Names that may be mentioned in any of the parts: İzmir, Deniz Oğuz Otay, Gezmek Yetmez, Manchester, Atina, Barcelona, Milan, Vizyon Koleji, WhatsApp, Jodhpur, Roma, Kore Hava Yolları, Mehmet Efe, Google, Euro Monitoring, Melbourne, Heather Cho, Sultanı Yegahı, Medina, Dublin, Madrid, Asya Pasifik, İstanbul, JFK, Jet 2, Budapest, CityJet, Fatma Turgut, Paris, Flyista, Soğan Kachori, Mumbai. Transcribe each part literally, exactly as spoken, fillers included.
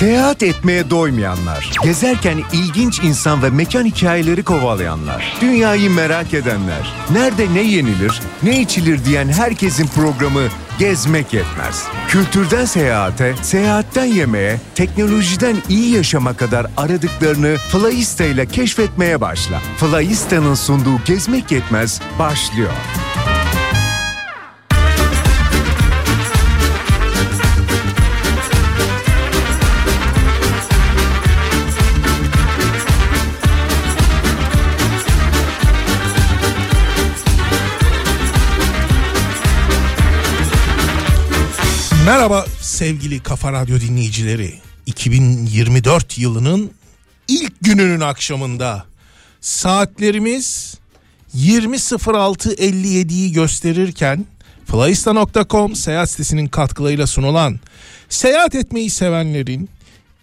Seyahat etmeye doymayanlar, gezerken ilginç insan ve mekan hikayeleri kovalayanlar, dünyayı merak edenler, nerede ne yenilir, ne içilir diyen herkesin programı Gezmek Yetmez. Kültürden seyahate, seyahatten yemeğe, teknolojiden iyi yaşama kadar aradıklarını Flyista ile keşfetmeye başla. Flysta'nın sunduğu Gezmek Yetmez başlıyor. Merhaba sevgili Kafa Radyo dinleyicileri. iki bin yirmi dört yılının ilk gününün akşamında saatlerimiz yirmi altı elli yediyi gösterirken flyista nokta com seyahat sitesinin katkılarıyla sunulan seyahat etmeyi sevenlerin,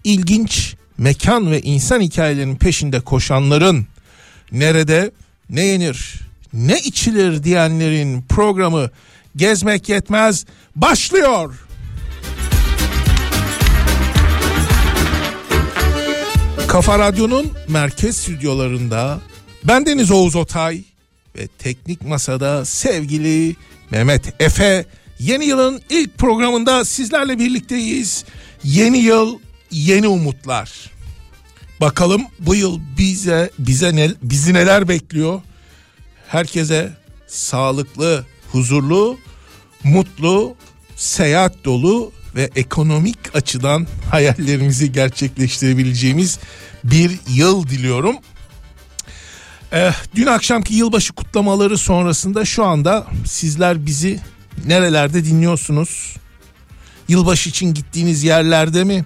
ilginç mekan ve insan hikayelerinin peşinde koşanların, nerede ne yenir, ne içilir diyenlerin programı Gezmek Yetmez başlıyor. Kafa Radyo'nun merkez stüdyolarında ben Deniz Oğuz Otay ve teknik masada sevgili Mehmet Efe yeni yılın ilk programında sizlerle birlikteyiz. Yeni yıl, yeni umutlar. Bakalım bu yıl bize bize ne, bizi neler bekliyor? Herkese sağlıklı, huzurlu, mutlu, seyahat dolu ve ekonomik açıdan hayallerimizi gerçekleştirebileceğimiz bir yıl diliyorum. Ee, dün akşamki yılbaşı kutlamaları sonrasında şu anda sizler bizi nerelerde dinliyorsunuz? Yılbaşı için gittiğiniz yerlerde mi?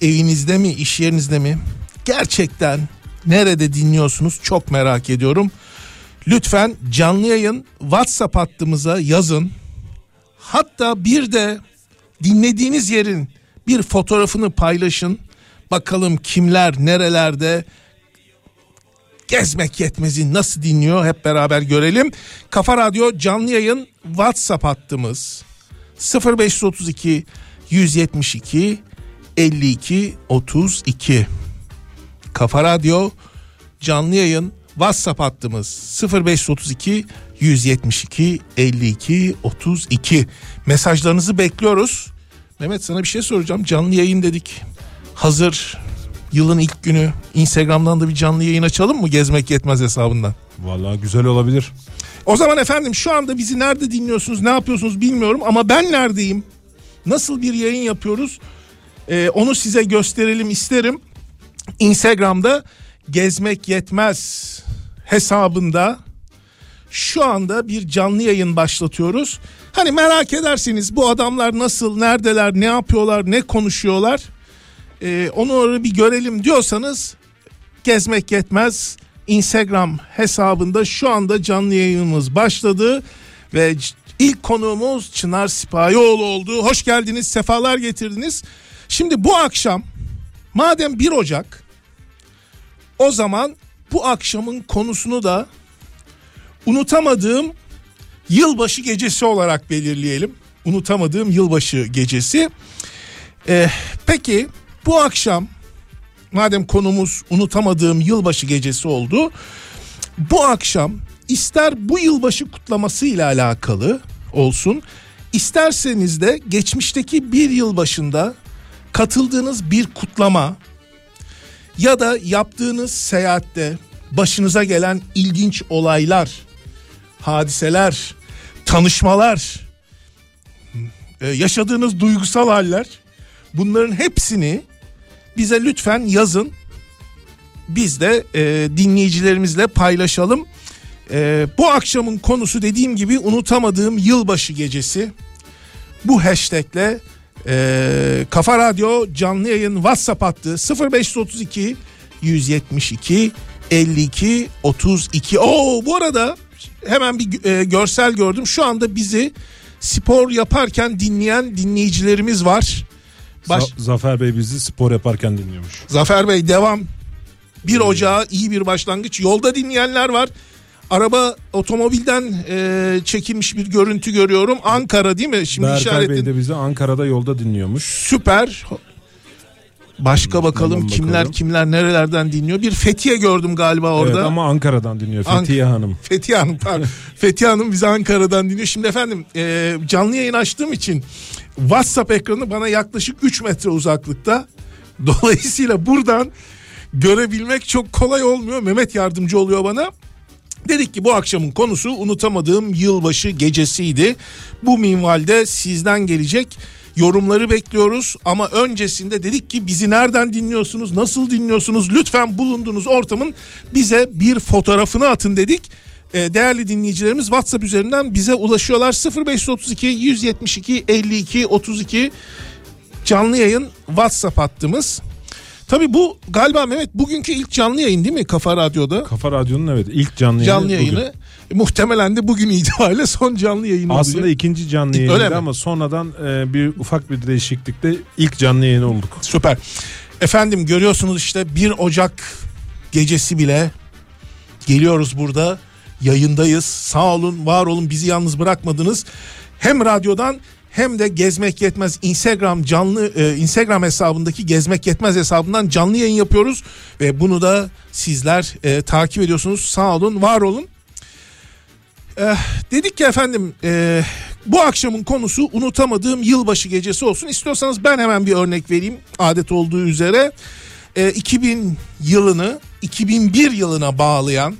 Evinizde mi? İş yerinizde mi? Gerçekten nerede dinliyorsunuz? Çok merak ediyorum. Lütfen canlı yayın WhatsApp hattımıza yazın. Hatta bir de dinlediğiniz yerin bir fotoğrafını paylaşın. Bakalım kimler, nerelerde Gezmek Yetmez'i nasıl dinliyor, hep beraber görelim. Kafa Radyo canlı yayın WhatsApp hattımız sıfır beş otuz iki yüz yetmiş iki elli iki otuz iki. Kafa Radyo canlı yayın WhatsApp hattımız sıfır beş otuz iki yüz yetmiş iki elli iki otuz iki. Mesajlarınızı bekliyoruz. Mehmet, sana bir şey soracağım. Canlı yayın dedik. Hazır yılın ilk günü Instagram'dan da bir canlı yayın açalım mı Gezmek Yetmez hesabından? Vallahi güzel olabilir. O zaman efendim, şu anda bizi nerede dinliyorsunuz, ne yapıyorsunuz bilmiyorum ama ben neredeyim? Nasıl bir yayın yapıyoruz? Ee, onu size gösterelim isterim. Instagram'da Gezmek Yetmez hesabında şu anda bir canlı yayın başlatıyoruz. Hani merak ederseniz bu adamlar nasıl, neredeler, ne yapıyorlar, ne konuşuyorlar, ee, onu bir görelim diyorsanız Gezmek Yetmez Instagram hesabında şu anda canlı yayınımız başladı ve ilk konuğumuz Çınar Sipahioğlu oldu. Hoş geldiniz, sefalar getirdiniz. Şimdi bu akşam madem bir Ocak, o zaman bu akşamın konusunu da unutamadığım yılbaşı gecesi olarak belirleyelim. Unutamadığım yılbaşı gecesi. Ee, peki bu akşam madem konumuz unutamadığım yılbaşı gecesi oldu, bu akşam ister bu yılbaşı kutlaması ile alakalı olsun, isterseniz de geçmişteki bir yılbaşında katıldığınız bir kutlama ya da yaptığınız seyahatte başınıza gelen ilginç olaylar, hadiseler, tanışmalar, yaşadığınız duygusal haller, bunların hepsini bize lütfen yazın. Biz de e, dinleyicilerimizle paylaşalım. E, bu akşamın konusu dediğim gibi unutamadığım yılbaşı gecesi. Bu hashtagle Ee, Kafa Radyo canlı yayın WhatsApp hattı sıfır beş otuz iki yüz yetmiş iki elli iki otuz iki. Oo, bu arada hemen bir e, görsel gördüm. Şu anda bizi spor yaparken dinleyen dinleyicilerimiz var. Baş... Z- Zafer Bey bizi spor yaparken dinliyormuş. Zafer Bey devam. bir Ocağa iyi bir başlangıç. Yolda dinleyenler var. Araba, otomobilden e, çekilmiş bir görüntü görüyorum. Ankara değil mi? Şimdi Berkay işaretin... Bey de bizi Ankara'da yolda dinliyormuş. Süper. Başka bakalım, bakalım kimler kimler nerelerden dinliyor. Bir Fethiye gördüm galiba orada. Evet, ama Ankara'dan dinliyor Fethiye Ank- Hanım. Fethiye Hanım pardon. Fethiye Hanım bizi Ankara'dan dinliyor. Şimdi efendim e, canlı yayın açtığım için WhatsApp ekranı bana yaklaşık üç metre uzaklıkta. Dolayısıyla buradan görebilmek çok kolay olmuyor. Mehmet yardımcı oluyor bana. Dedik ki bu akşamın konusu unutamadığım yılbaşı gecesiydi. Bu minvalde sizden gelecek yorumları bekliyoruz ama öncesinde dedik ki bizi nereden dinliyorsunuz, nasıl dinliyorsunuz, lütfen bulunduğunuz ortamın bize bir fotoğrafını atın dedik. Değerli dinleyicilerimiz WhatsApp üzerinden bize ulaşıyorlar. Sıfır beş otuz iki yüz yetmiş iki elli iki otuz iki canlı yayın WhatsApp hattımız. Tabii bu galiba Mehmet bugünkü ilk canlı yayın değil mi Kafa Radyo'da? Kafa Radyo'nun evet ilk canlı yayını. Canlı yayını bugün. E, muhtemelen de bugün itibariyle son canlı yayını olacak. Aslında oluyor. İkinci canlı yayındı ama sonradan e, bir ufak bir değişiklikte ilk canlı yayını olduk. Süper. Efendim görüyorsunuz işte bir Ocak gecesi bile geliyoruz, burada yayındayız. Sağ olun, var olun, bizi yalnız bırakmadınız. Hem radyodan hem de Gezmek Yetmez Instagram canlı e, Instagram hesabındaki Gezmek Yetmez hesabından canlı yayın yapıyoruz ve bunu da sizler e, takip ediyorsunuz. Sağ olun, var olun. E, dedik ki efendim e, bu akşamın konusu unutamadığım yılbaşı gecesi olsun. İstiyorsanız ben hemen bir örnek vereyim. Adet olduğu üzere e, iki bin yılını iki bin bir yılına bağlayan,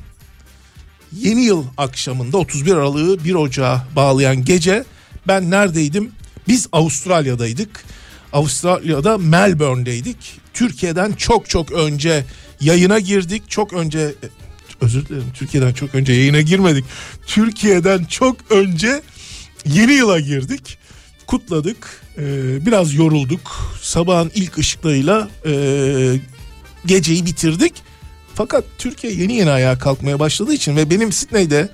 yeni yıl akşamında otuz bir Aralık'ı bir Ocak'a bağlayan gece ben neredeydim? Biz Avustralya'daydık. Avustralya'da Melbourne'deydik. Türkiye'den çok çok önce yayına girdik. Çok önce özür dilerim. Türkiye'den çok önce yayına girmedik. Türkiye'den çok önce yeni yıla girdik. Kutladık. Ee, biraz yorulduk. Sabahın ilk ışıklarıyla e, geceyi bitirdik. Fakat Türkiye yeni yeni ayağa kalkmaya başladığı için ve benim Sydney'de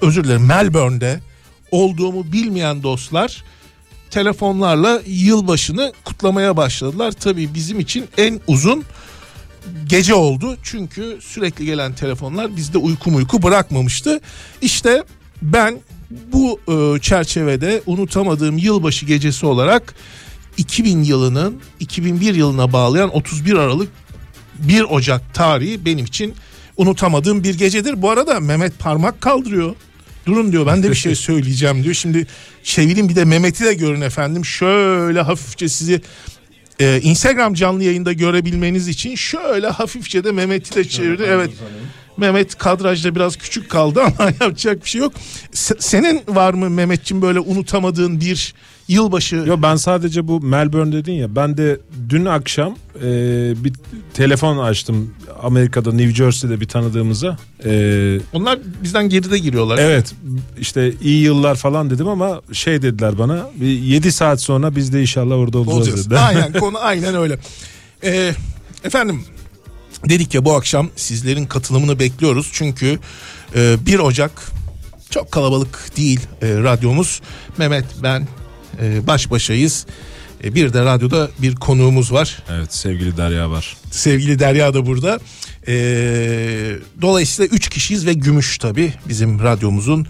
özür dilerim Melbourne'de olduğumu bilmeyen dostlar telefonlarla yılbaşını kutlamaya başladılar. Tabii bizim için en uzun gece oldu. Çünkü sürekli gelen telefonlar bizde uyku muyku bırakmamıştı. İşte ben bu çerçevede unutamadığım yılbaşı gecesi olarak iki bin yılının iki bin bir yılına bağlayan otuz bir Aralık bir Ocak tarihi benim için unutamadığım bir gecedir. Bu arada Mehmet parmak kaldırıyor. Durun diyor, ben de bir şey söyleyeceğim diyor. Şimdi çevirin bir de Mehmet'i de görün efendim. Şöyle hafifçe sizi e, Instagram canlı yayında görebilmeniz için şöyle hafifçe de Mehmet'i de çevirdi. Evet, Mehmet kadrajda biraz küçük kaldı ama yapacak bir şey yok. S- senin var mı Mehmetciğim böyle unutamadığın bir yılbaşı? Yok, ben sadece bu Melbourne dedin ya, ben de dün akşam e, bir telefon açtım Amerika'da New Jersey'de bir tanıdığımıza. E, Onlar bizden geride giriyorlar. Evet, işte iyi yıllar falan dedim ama şey dediler bana, bir yedi saat sonra biz de inşallah orada olacağız, olacağız. Dediler. Aynen konu aynen öyle. E, efendim dedik ya bu akşam sizlerin katılımını bekliyoruz çünkü e, bir Ocak çok kalabalık değil e, radyomuz. Mehmet ben e, baş başayız. E, bir de radyoda bir konuğumuz var. Evet, sevgili Derya var. Sevgili Derya da burada. E, dolayısıyla üç kişiyiz ve Gümüş tabii bizim radyomuzun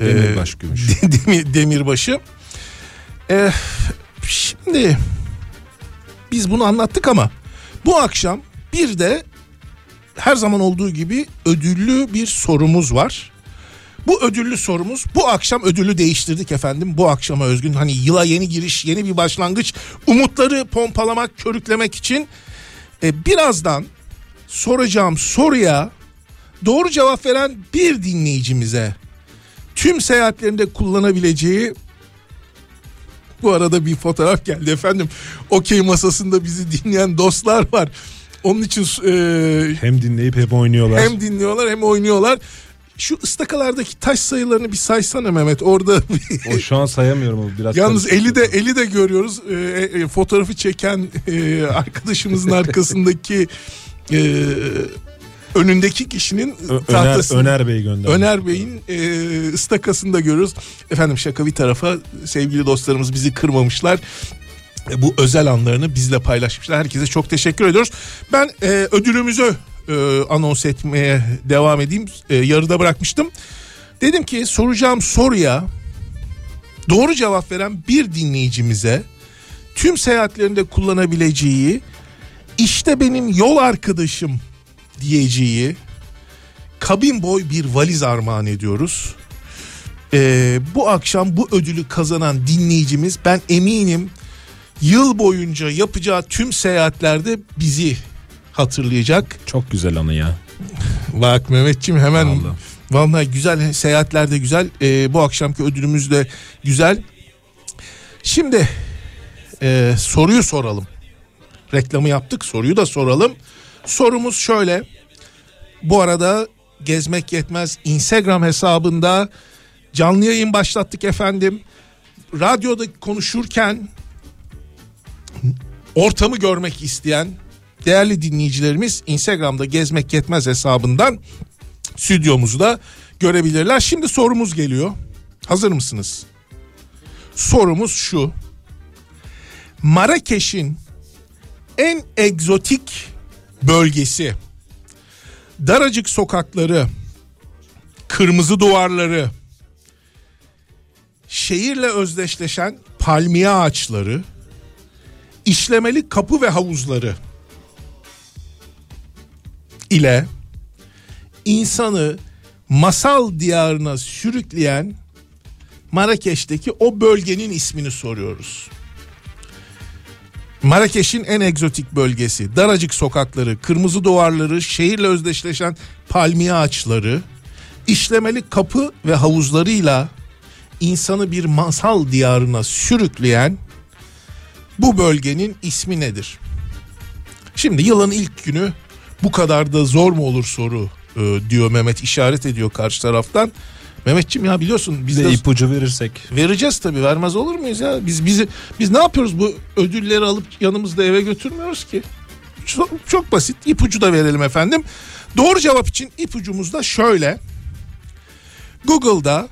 e, Demirbaş Gümüş. Demir, Demirbaşı. E, şimdi biz bunu anlattık ama bu akşam bir de her zaman olduğu gibi ödüllü bir sorumuz var. Bu ödüllü sorumuz, bu akşam ödülü değiştirdik efendim. Bu akşama özgün, hani yıla yeni giriş, yeni bir başlangıç, umutları pompalamak, körüklemek için e, birazdan soracağım soruya doğru cevap veren bir dinleyicimize tüm seyahatlerinde kullanabileceği, bu arada bir fotoğraf geldi efendim. Okey masasında bizi dinleyen dostlar var. Onun için e, hem dinleyip hem oynuyorlar. Hem dinliyorlar hem oynuyorlar. Şu ıstakalardaki taş sayılarını bir saysana Mehmet. Orada bir... O şu an sayamıyorum biraz. Yalnız eli de eli de görüyoruz. E, e, fotoğrafı çeken e, arkadaşımızın arkasındaki e, önündeki kişinin Ö- tahtası. Öner, Öner Bey gönderdi. Öner Bey'in e, ıstakasını da görüyoruz. Efendim şaka bir tarafa, sevgili dostlarımız bizi kırmamışlar. Bu özel anlarını bizle paylaşmışlar. Herkese çok teşekkür ediyoruz. Ben e, ödülümüzü e, anons etmeye devam edeyim. E, yarıda bırakmıştım. Dedim ki soracağım soruya doğru cevap veren bir dinleyicimize tüm seyahatlerinde kullanabileceği İşte benim yol arkadaşım diyeceği kabin boy bir valiz armağan ediyoruz. Ee, bu akşam bu ödülü kazanan dinleyicimiz, ben eminim yıl boyunca yapacağı tüm seyahatlerde bizi hatırlayacak. Çok güzel anı ya. Bak Mehmetciğim, hemen vallahi, vallahi güzel seyahatlerde güzel. Ee, bu akşamki ödülümüz de güzel. Şimdi e, soruyu soralım. Reklamı yaptık, soruyu da soralım. Sorumuz şöyle. Bu arada Gezmek Yetmez Instagram hesabında canlı yayın başlattık efendim. Radyoda konuşurken ortamı görmek isteyen değerli dinleyicilerimiz Instagram'da Gezmek Yetmez hesabından stüdyomuzu da görebilirler. Şimdi sorumuz geliyor. Hazır mısınız? Sorumuz şu. Marakeş'in en egzotik bölgesi, daracık sokakları, kırmızı duvarları, şehirle özdeşleşen palmiye ağaçları, işlemeli kapı ve havuzları ile insanı masal diyarına sürükleyen Marakeş'teki o bölgenin ismini soruyoruz. Marakeş'in en egzotik bölgesi, daracık sokakları, kırmızı duvarları, şehirle özdeşleşen palmiye ağaçları, işlemeli kapı ve havuzlarıyla insanı bir masal diyarına sürükleyen bu bölgenin ismi nedir? Şimdi yılın ilk günü, bu kadar da zor mu olur soru e, diyor Mehmet, işaret ediyor karşı taraftan. Mehmetciğim ya biliyorsun biz de ipucu verirsek. Vereceğiz tabii, vermez olur muyuz ya? Biz bizi biz ne yapıyoruz, bu ödülleri alıp yanımızda eve götürmüyoruz ki. Çok, çok basit, ipucu da verelim efendim. Doğru cevap için ipucumuz da şöyle. Google'da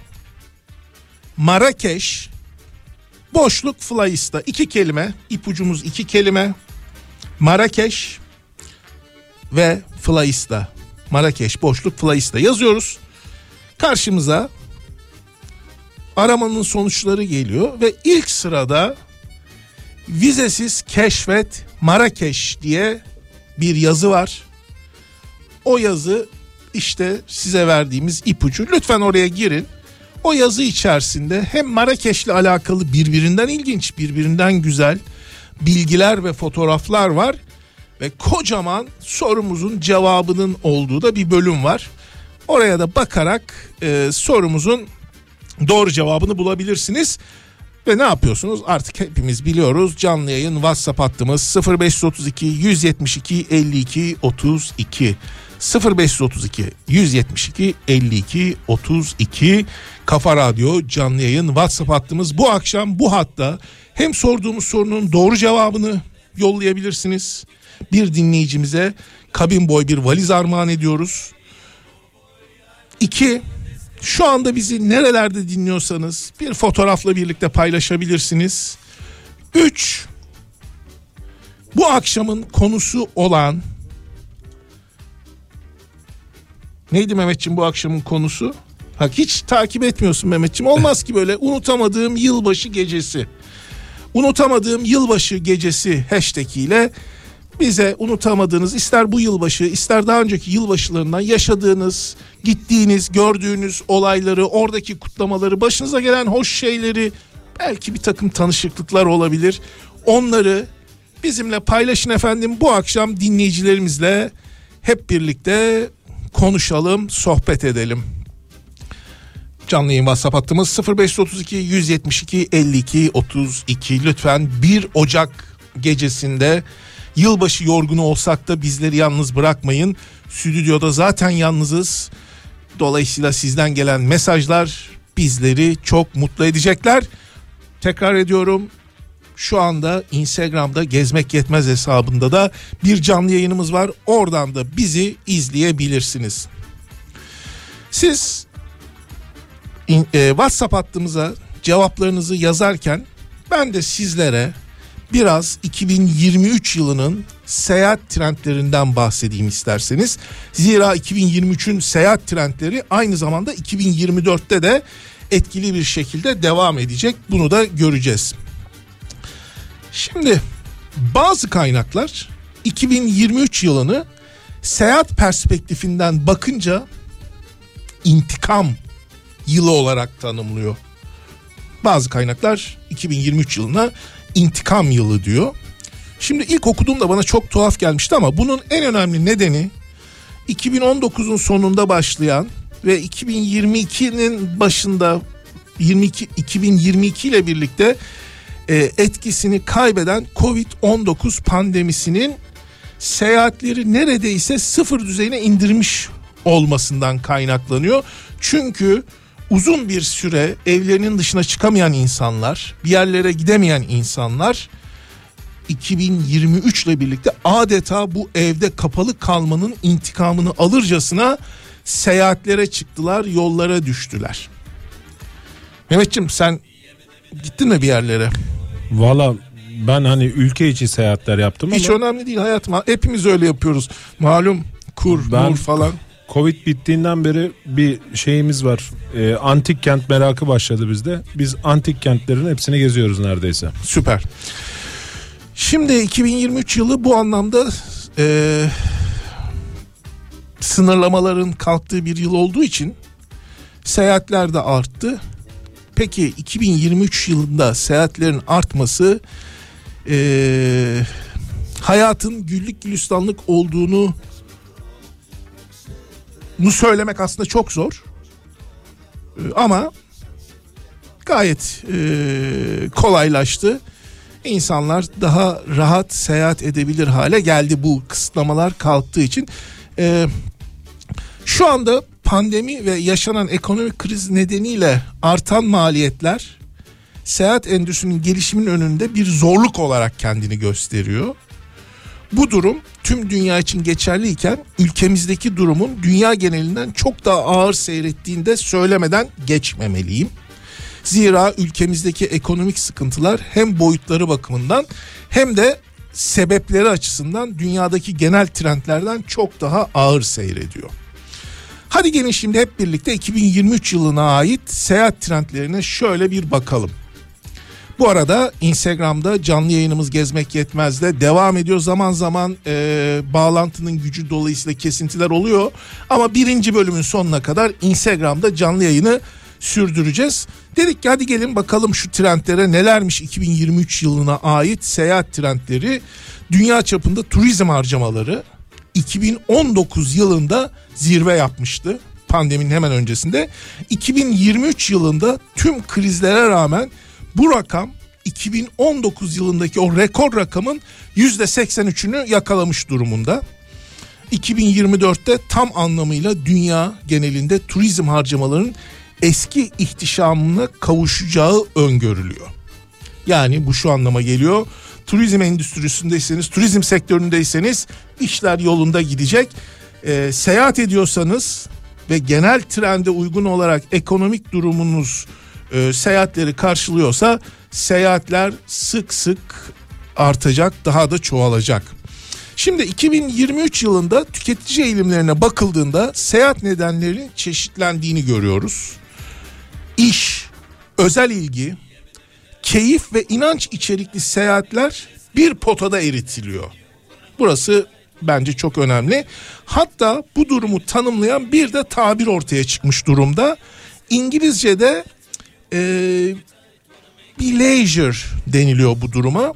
Marakeş boşluk Flyista, iki kelime, ipucumuz iki kelime. Marakeş ve Flyista. Marakeş boşluk Flyista yazıyoruz. Karşımıza aramanın sonuçları geliyor ve ilk sırada vizesiz keşfet Marakeş diye bir yazı var. O yazı işte size verdiğimiz ipucu. Lütfen oraya girin. O yazı içerisinde hem Marakeş'le alakalı birbirinden ilginç, birbirinden güzel bilgiler ve fotoğraflar var. Ve kocaman sorumuzun cevabının olduğu da bir bölüm var. Oraya da bakarak e, sorumuzun doğru cevabını bulabilirsiniz. Ve ne yapıyorsunuz? Artık hepimiz biliyoruz. Canlı yayın WhatsApp hattımız sıfır beş otuz iki yüz yetmiş iki elli iki otuz iki. sıfır beş otuz iki yüz yetmiş iki elli iki otuz iki. Kafa Radyo canlı yayın WhatsApp hattımız. Bu akşam bu hatta hem sorduğumuz sorunun doğru cevabını yollayabilirsiniz. Bir dinleyicimize kabin boy bir valiz armağan ediyoruz. İki, şu anda bizi nerelerde dinliyorsanız bir fotoğrafla birlikte paylaşabilirsiniz. Üç, bu akşamın konusu olan... Neydi Mehmetciğim bu akşamın konusu? Bak hiç takip etmiyorsun Mehmetciğim. Olmaz ki böyle. Unutamadığım yılbaşı gecesi. Unutamadığım yılbaşı gecesi hashtag ile bize unutamadığınız, ister bu yılbaşı ister daha önceki yılbaşılarından yaşadığınız, gittiğiniz, gördüğünüz olayları, oradaki kutlamaları, başınıza gelen hoş şeyleri, belki bir takım tanışıklıklar olabilir. Onları bizimle paylaşın efendim. Bu akşam dinleyicilerimizle hep birlikte konuşalım, sohbet edelim. Canlı yayın WhatsApp hattımız sıfır beş otuz iki yüz yetmiş iki elli iki otuz iki. Lütfen bir Ocak gecesinde yılbaşı yorgunu olsak da bizleri yalnız bırakmayın. Stüdyoda zaten yalnızız. Dolayısıyla sizden gelen mesajlar bizleri çok mutlu edecekler. Tekrar ediyorum. Şu anda Instagram'da Gezmek Yetmez hesabında da bir canlı yayınımız var. Oradan da bizi izleyebilirsiniz. Siz WhatsApp hattımıza cevaplarınızı yazarken ben de sizlere biraz iki bin yirmi üç yılının seyahat trendlerinden bahsedeyim isterseniz. Zira iki bin yirmi üçün seyahat trendleri aynı zamanda iki bin yirmi dörtte de etkili bir şekilde devam edecek. Bunu da göreceğiz. Şimdi bazı kaynaklar iki bin yirmi üç yılını seyahat perspektifinden bakınca intikam yılı olarak tanımlıyor. Bazı kaynaklar iki bin yirmi üç yılına intikam yılı diyor. Şimdi ilk okuduğumda bana çok tuhaf gelmişti ama bunun en önemli nedeni iki bin on dokuzun sonunda başlayan ve iki bin yirmi ikinin başında yirmi iki, iki bin yirmi iki ile birlikte e, etkisini kaybeden kovid on dokuz pandemisinin seyahatleri neredeyse sıfır düzeyine indirmiş olmasından kaynaklanıyor. Çünkü uzun bir süre evlerinin dışına çıkamayan insanlar, bir yerlere gidemeyen insanlar iki bin yirmi üç ile birlikte adeta bu evde kapalı kalmanın intikamını alırcasına seyahatlere çıktılar, yollara düştüler. Mehmetciğim, sen gittin mi bir yerlere? Valla ben hani ülke içi seyahatler yaptım hiç ama... Hiç önemli değil hayatım, hepimiz öyle yapıyoruz. Malum kur, ben, nur falan. Covid bittiğinden beri bir şeyimiz var. Ee, antik kent merakı başladı bizde. Biz antik kentlerin hepsini geziyoruz neredeyse. Süper. Şimdi iki bin yirmi üç yılı bu anlamda e, sınırlamaların kalktığı bir yıl olduğu için seyahatler de arttı. Peki iki bin yirmi üç yılında seyahatlerin artması e, hayatın güllük gülistanlık olduğunu bunu söylemek aslında çok zor. E, ama gayet e, kolaylaştı. İnsanlar daha rahat seyahat edebilir hale geldi bu kısıtlamalar kalktığı için. Ee, şu anda pandemi ve yaşanan ekonomik kriz nedeniyle artan maliyetler seyahat endüstrinin gelişiminin önünde bir zorluk olarak kendini gösteriyor. Bu durum tüm dünya için geçerliyken ülkemizdeki durumun dünya genelinden çok daha ağır seyrettiğini de söylemeden geçmemeliyim. Zira ülkemizdeki ekonomik sıkıntılar hem boyutları bakımından hem de sebepleri açısından dünyadaki genel trendlerden çok daha ağır seyrediyor. Hadi gelin şimdi hep birlikte iki bin yirmi üç yılına ait seyahat trendlerine şöyle bir bakalım. Bu arada Instagram'da canlı yayınımız Gezmek Yetmez'de devam ediyor. Zaman zaman e, bağlantının gücü dolayısıyla kesintiler oluyor. Ama birinci bölümün sonuna kadar Instagram'da canlı yayını sürdüreceğiz. Dedik ki hadi gelin bakalım şu trendlere, nelermiş iki bin yirmi üç yılına ait seyahat trendleri. Dünya çapında turizm harcamaları iki bin on dokuz yılında zirve yapmıştı, pandeminin hemen öncesinde. iki bin yirmi üç yılında tüm krizlere rağmen bu rakam iki bin on dokuz yılındaki o rekor rakamın yüzde seksen üçünü yakalamış durumunda. iki bin yirmi dörtte tam anlamıyla dünya genelinde turizm harcamalarının eski ihtişamına kavuşacağı öngörülüyor. Yani bu şu anlama geliyor: turizm endüstrisindeyseniz, turizm sektöründeyseniz işler yolunda gidecek. E, seyahat ediyorsanız ve genel trende uygun olarak ekonomik durumunuz e, seyahatleri karşılıyorsa seyahatler sık sık artacak, daha da çoğalacak. Şimdi iki bin yirmi üç yılında tüketici eğilimlerine bakıldığında seyahat nedenlerinin çeşitlendiğini görüyoruz. İş, özel ilgi, keyif ve inanç içerikli seyahatler bir potada eritiliyor. Burası bence çok önemli. Hatta bu durumu tanımlayan bir de tabir ortaya çıkmış durumda. İngilizce'de ee, pleasure deniliyor bu duruma.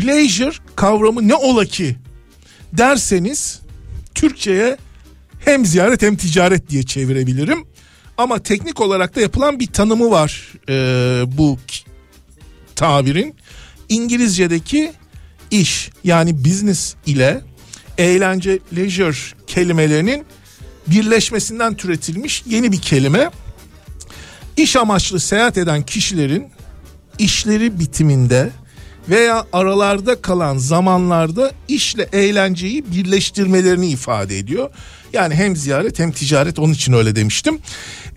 Pleasure kavramı ne ola ki derseniz Türkçe'ye hem ziyaret hem ticaret diye çevirebilirim. Ama teknik olarak da yapılan bir tanımı var ee, bu tabirin. İngilizce'deki iş, yani business ile eğlence, leisure kelimelerinin birleşmesinden türetilmiş yeni bir kelime. İş amaçlı seyahat eden kişilerin işleri bitiminde veya aralarda kalan zamanlarda işle eğlenceyi birleştirmelerini ifade ediyor. Yani hem ziyaret hem ticaret, onun için öyle demiştim.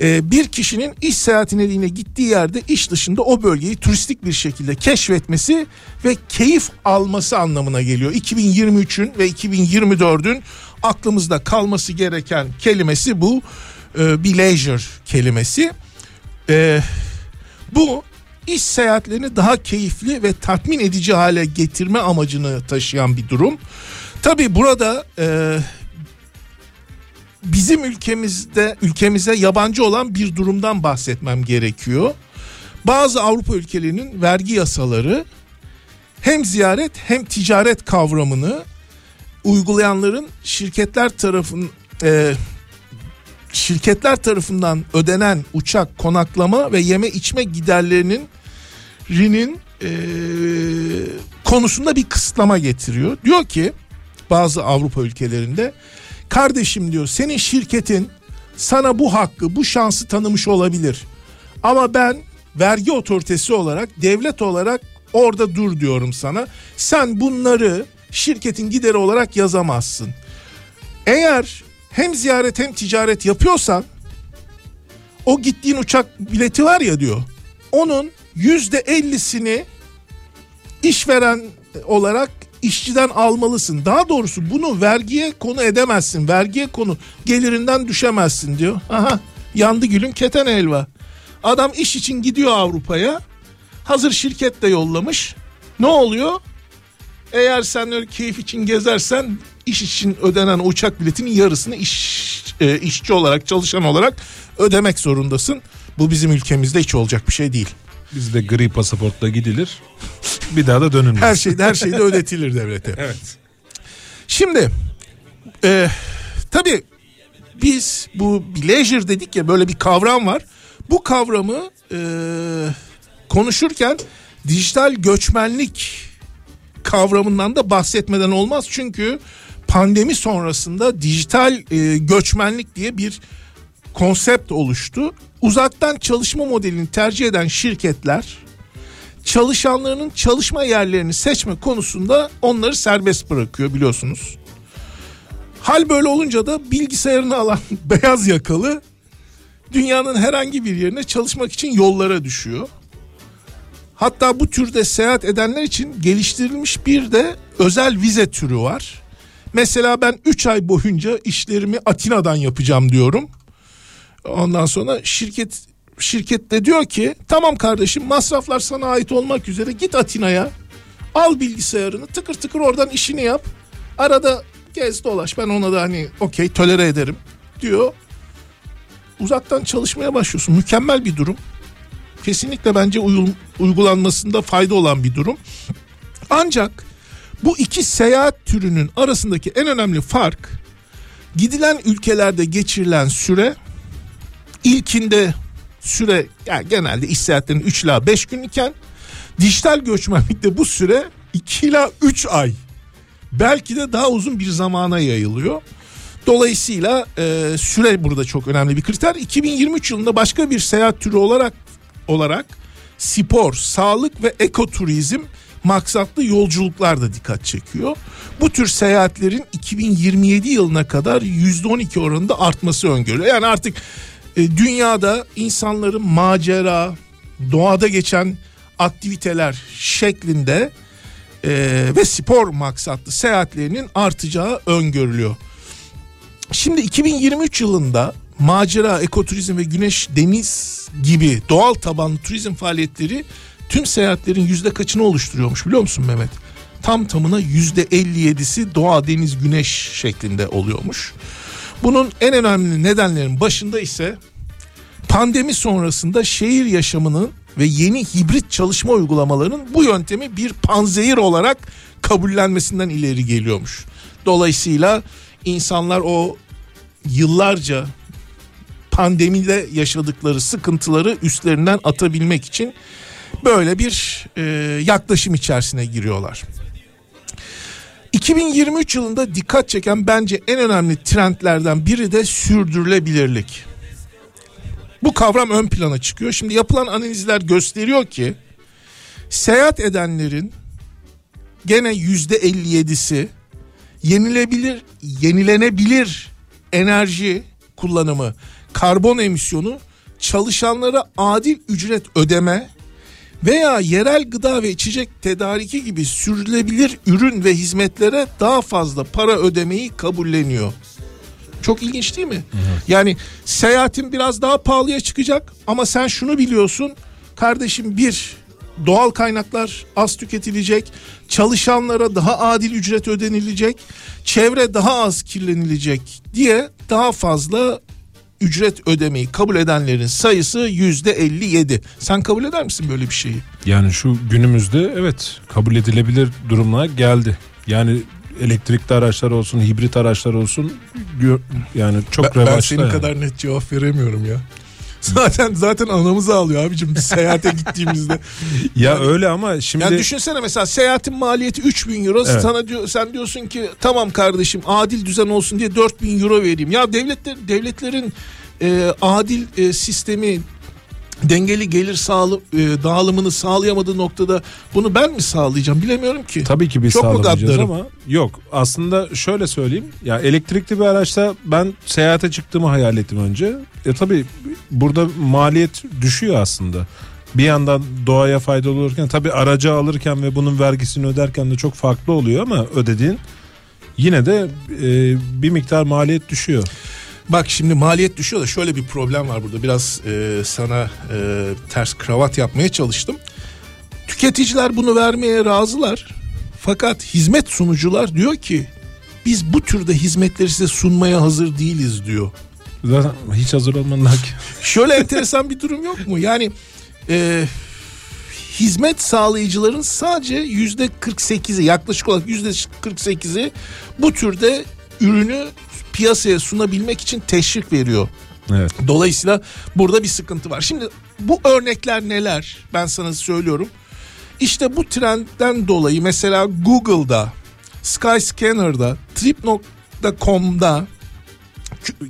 Ee, bir kişinin iş seyahati nedeniyle gittiği yerde iş dışında o bölgeyi turistik bir şekilde keşfetmesi ve keyif alması anlamına geliyor. iki bin yirmi üçün ve iki bin yirmi dördün aklımızda kalması gereken kelimesi bu. Ee, pleasure kelimesi. Ee, bu... İş seyahatlerini daha keyifli ve tatmin edici hale getirme amacını taşıyan bir durum. Tabii burada e, bizim ülkemizde ülkemize yabancı olan bir durumdan bahsetmem gerekiyor. Bazı Avrupa ülkelerinin vergi yasaları hem ziyaret hem ticaret kavramını uygulayanların şirketler tarafın e, şirketler tarafından ödenen uçak, konaklama ve yeme içme giderlerinin rinin e, konusunda bir kısıtlama getiriyor. Diyor ki bazı Avrupa ülkelerinde, kardeşim diyor, senin şirketin sana bu hakkı, bu şansı tanımış olabilir. Ama ben vergi otoritesi olarak, devlet olarak orada dur diyorum sana. Sen bunları şirketin gideri olarak yazamazsın. Eğer hem ziyaret hem ticaret yapıyorsan, o gittiğin uçak bileti var ya diyor, onun yüzde ellisini işveren olarak işçiden almalısın. Daha doğrusu bunu vergiye konu edemezsin. Vergiye konu gelirinden düşemezsin diyor. Aha, yandı gülüm keten elva. Adam iş için gidiyor Avrupa'ya. Hazır şirket de yollamış. Ne oluyor? Eğer sen öyle keyif için gezersen iş için ödenen uçak biletinin yarısını iş, e, işçi olarak, çalışan olarak ödemek zorundasın. Bu bizim ülkemizde hiç olacak bir şey değil. Bizde gri pasaportla gidilir. Bir daha da dönülmez. Her şey, her şey de ödetilir devlete. Evet. Şimdi e, tabii biz bu leisure dedik ya, böyle bir kavram var. Bu kavramı e, konuşurken dijital göçmenlik kavramından da bahsetmeden olmaz. Çünkü pandemi sonrasında dijital e, göçmenlik diye bir konsept oluştu. Uzaktan çalışma modelini tercih eden şirketler çalışanlarının çalışma yerlerini seçme konusunda onları serbest bırakıyor, biliyorsunuz. Hal böyle olunca da bilgisayarını alan beyaz yakalı dünyanın herhangi bir yerine çalışmak için yollara düşüyor. Hatta bu türde seyahat edenler için geliştirilmiş bir de özel vize türü var. Mesela ben üç ay boyunca işlerimi Atina'dan yapacağım diyorum. Ondan sonra şirket şirket de diyor ki tamam kardeşim, masraflar sana ait olmak üzere git Atina'ya, al bilgisayarını, tıkır tıkır oradan işini yap, arada gez dolaş, ben ona da hani okey, tolere ederim diyor. Uzaktan çalışmaya başlıyorsun. Mükemmel bir durum. Kesinlikle bence uygulanmasında fayda olan bir durum. Ancak bu iki seyahat türünün arasındaki en önemli fark, gidilen ülkelerde geçirilen süre. İlkinde süre yani genelde iş seyahatlerinin üç ila beş gün iken, dijital göçmenlikte bu süre iki ila üç ay, belki de daha uzun bir zamana yayılıyor. Dolayısıyla e, süre burada çok önemli bir kriter. iki bin yirmi üç yılında başka bir seyahat türü olarak olarak spor, sağlık ve ekoturizm maksatlı yolculuklar da dikkat çekiyor. Bu tür seyahatlerin iki bin yirmi yedi yılına kadar yüzde on iki oranında artması öngörülüyor. Yani artık dünyada insanların macera, doğada geçen aktiviteler şeklinde e, ve spor maksatlı seyahatlerinin artacağı öngörülüyor. Şimdi iki bin yirmi üç yılında macera, ekoturizm ve güneş, deniz gibi doğal tabanlı turizm faaliyetleri tüm seyahatlerin yüzde kaçını oluşturuyormuş biliyor musun Mehmet? Tam tamına yüzde elli yedisi doğa, deniz, güneş şeklinde oluyormuş. Bunun en önemli nedenlerin başında ise pandemi sonrasında şehir yaşamının ve yeni hibrit çalışma uygulamalarının bu yöntemi bir panzehir olarak kabullenmesinden ileri geliyormuş. Dolayısıyla insanlar o yıllarca pandemide yaşadıkları sıkıntıları üstlerinden atabilmek için böyle bir e, yaklaşım içerisine giriyorlar. iki bin yirmi üç yılında dikkat çeken bence en önemli trendlerden biri de sürdürülebilirlik. Bu kavram ön plana çıkıyor. Şimdi yapılan analizler gösteriyor ki seyahat edenlerin gene yüzde elli yedisi yenilebilir, yenilenebilir enerji kullanımı, karbon emisyonu, çalışanlara adil ücret ödeme veya yerel gıda ve içecek tedariki gibi sürdürülebilir ürün ve hizmetlere daha fazla para ödemeyi kabulleniyor. Çok ilginç değil mi? Evet. Yani seyahatin biraz daha pahalıya çıkacak ama sen şunu biliyorsun. Kardeşim, bir, doğal kaynaklar az tüketilecek, çalışanlara daha adil ücret ödenilecek, çevre daha az kirlenilecek diye daha fazla ücret ödemeyi kabul edenlerin sayısı yüzde elli yedi. Sen kabul eder misin böyle bir şeyi? Yani şu günümüzde evet kabul edilebilir durumuna geldi. Yani elektrikli araçlar olsun, hibrit araçlar olsun, yani çok ben, revaçta. Ben senin yani kadar net cevap veremiyorum ya. Zaten zaten anamızı ağlıyor abicim seyahate gittiğimizde. Ya yani, öyle ama şimdi. Yani düşünsene mesela seyahatin maliyeti üç bin euro. Evet. Sana diyor, sen diyorsun ki tamam kardeşim adil düzen olsun diye dört bin euro vereyim. Ya devletler devletlerin e, adil e, sistemi, dengeli gelir sağlı, e, dağılımını sağlayamadığı noktada bunu ben mi sağlayacağım bilemiyorum ki. Tabii ki biz çok sağlamayacağız ama yok aslında şöyle söyleyeyim ya, elektrikli bir araçta ben seyahate çıktığımı hayal ettim önce. E tabii burada maliyet düşüyor aslında. Bir yandan doğaya faydalı olurken tabii aracı alırken ve bunun vergisini öderken de çok farklı oluyor ama ödediğin yine de e, bir miktar maliyet düşüyor. Bak şimdi maliyet düşüyor da şöyle bir problem var burada. Biraz e, sana e, ters kravat yapmaya çalıştım. Tüketiciler bunu vermeye razılar. Fakat hizmet sunucular diyor ki biz bu türde hizmetleri size sunmaya hazır değiliz diyor. Zaten hiç hazır olmanlar ki. Şöyle enteresan bir durum yok mu? Yani e, hizmet sağlayıcıların sadece yüzde kırk sekizi, yaklaşık olarak yüzde kırk sekizi bu türde ürünü piyasaya sunabilmek için teşvik veriyor. Evet. Dolayısıyla burada bir sıkıntı var. Şimdi bu örnekler neler? Ben sana söylüyorum. İşte bu trendden dolayı mesela Google'da, Skyscanner'da, Trip nokta com'da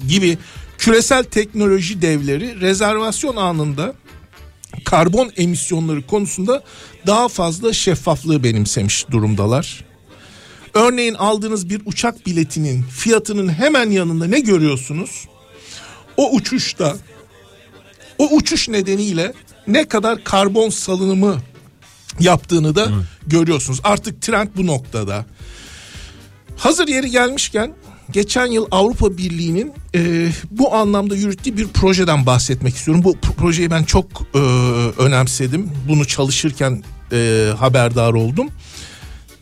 gibi küresel teknoloji devleri rezervasyon anında karbon emisyonları konusunda daha fazla şeffaflığı benimsemiş durumdalar. Örneğin aldığınız bir uçak biletinin fiyatının hemen yanında ne görüyorsunuz? O uçuşta, o uçuş nedeniyle ne kadar karbon salınımı yaptığını da evet, görüyorsunuz. Artık trend bu noktada. Hazır yeri gelmişken geçen yıl Avrupa Birliği'nin e, bu anlamda yürüttüğü bir projeden bahsetmek istiyorum. Bu projeyi ben çok e, önemsedim. Bunu çalışırken e, haberdar oldum.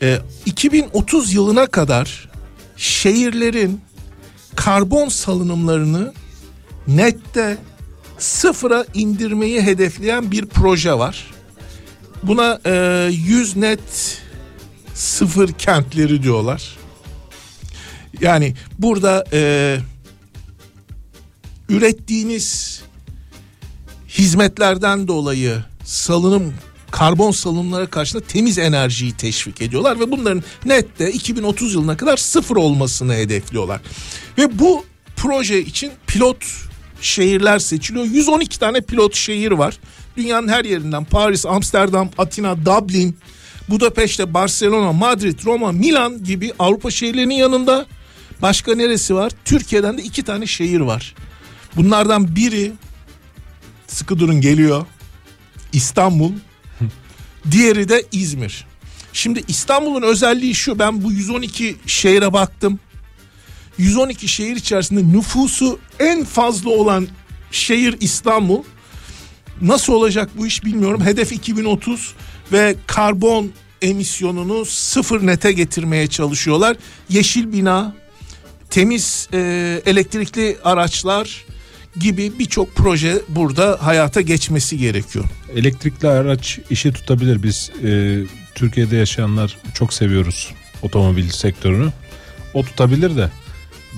E, iki bin otuz yılına kadar şehirlerin karbon salınımlarını nette sıfıra indirmeyi hedefleyen bir proje var. Buna e, yüz net sıfır kentleri diyorlar. Yani burada e, ürettiğiniz hizmetlerden dolayı salınım, karbon salınımlara karşı da temiz enerjiyi teşvik ediyorlar ve bunların nette iki bin otuz yılına kadar sıfır olmasını hedefliyorlar. Ve bu proje için pilot şehirler seçiliyor. yüz on iki tane pilot şehir var. Dünyanın her yerinden Paris, Amsterdam, Atina, Dublin, Budapest, Barcelona, Madrid, Roma, Milan gibi Avrupa şehirlerinin yanında başka neresi var? Türkiye'den de iki tane şehir var. Bunlardan biri, sıkı durun geliyor, İstanbul. Diğeri de İzmir. Şimdi İstanbul'un özelliği şu. Ben bu yüz on iki şehre baktım. yüz on iki şehir içerisinde nüfusu en fazla olan şehir İstanbul. Nasıl olacak bu iş bilmiyorum. Hedef iki bin otuz ve karbon emisyonunu sıfır nete getirmeye çalışıyorlar. Yeşil bina, temiz e, elektrikli araçlar gibi birçok proje burada hayata geçmesi gerekiyor. Elektrikli araç işi tutabilir. Biz e, Türkiye'de yaşayanlar çok seviyoruz otomobil sektörünü. O tutabilir de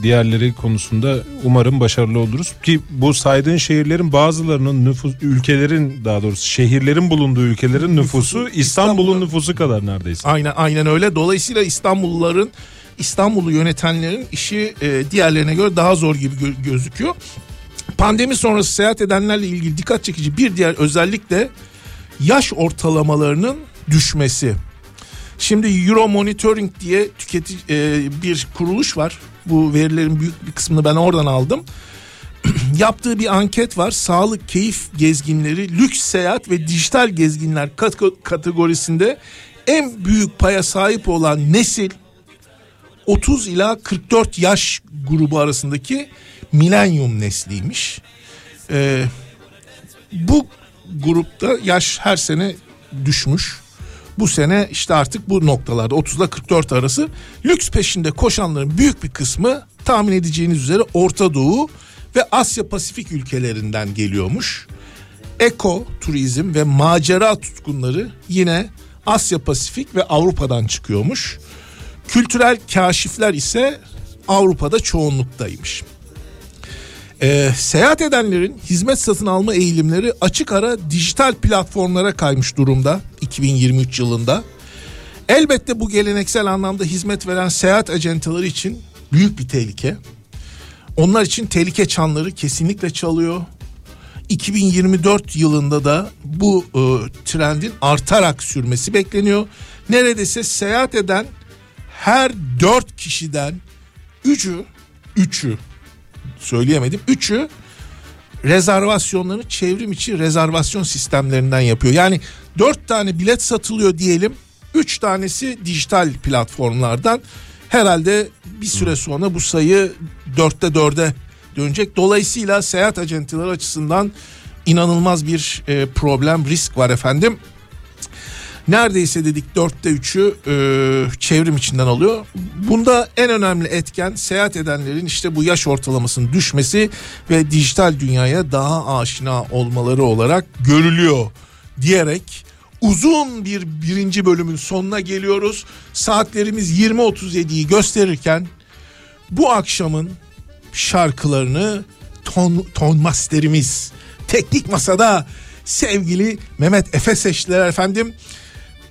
diğerleri konusunda umarım başarılı oluruz. Ki bu saydığın şehirlerin bazılarının nüfus, ülkelerin daha doğrusu şehirlerin bulunduğu ülkelerin nüfusu İstanbul'un nüfusu kadar neredeyse. Aynen, aynen öyle. Dolayısıyla İstanbulluların, İstanbul'u yönetenlerin işi e, diğerlerine göre daha zor gibi gö- gözüküyor. Pandemi sonrası seyahat edenlerle ilgili dikkat çekici bir diğer özellik de yaş ortalamalarının düşmesi. Şimdi Euro Monitoring diye tüketici e, bir kuruluş var. Bu verilerin büyük bir kısmını ben oradan aldım. Yaptığı bir anket var. Sağlık, keyif gezginleri, lüks seyahat ve dijital gezginler kat- kategorisinde en büyük paya sahip olan nesil otuz ila kırk dört yaş grubu arasındaki milenyum nesliymiş. Ee, bu grupta yaş her sene düşmüş. Bu sene işte artık bu noktalarda otuz ile kırk dört arası lüks peşinde koşanların büyük bir kısmı tahmin edeceğiniz üzere Orta Doğu ve Asya Pasifik ülkelerinden geliyormuş. Eko turizm ve macera tutkunları yine Asya Pasifik ve Avrupa'dan çıkıyormuş. Kültürel kaşifler ise Avrupa'da çoğunluktaymış. Ee, seyahat edenlerin hizmet satın alma eğilimleri açık ara dijital platformlara kaymış durumda iki bin yirmi üç yılında. Elbette bu geleneksel anlamda hizmet veren seyahat acenteleri için büyük bir tehlike. Onlar için tehlike çanları kesinlikle çalıyor. iki bin yirmi dört yılında da bu e, trendin artarak sürmesi bekleniyor. Neredeyse seyahat eden her dört kişiden üçü, üçü söyleyemedim, üçü rezervasyonlarını çevrim içi rezervasyon sistemlerinden yapıyor. Yani dört tane bilet satılıyor diyelim, üç tanesi dijital platformlardan. Herhalde bir süre sonra bu sayı dörtte dörde dönecek. Dolayısıyla seyahat acenteleri açısından inanılmaz bir e, problem, risk var efendim. Neredeyse dedik dörtte üçü e, çevrim içinden alıyor. Bunda en önemli etken seyahat edenlerin işte bu yaş ortalamasının düşmesi ve dijital dünyaya daha aşina olmaları olarak görülüyor diyerek uzun bir birinci bölümün sonuna geliyoruz. Saatlerimiz yirmi otuz yediyi gösterirken bu akşamın şarkılarını ton, ton masterimiz teknik masada sevgili Mehmet Efe seçtiler efendim.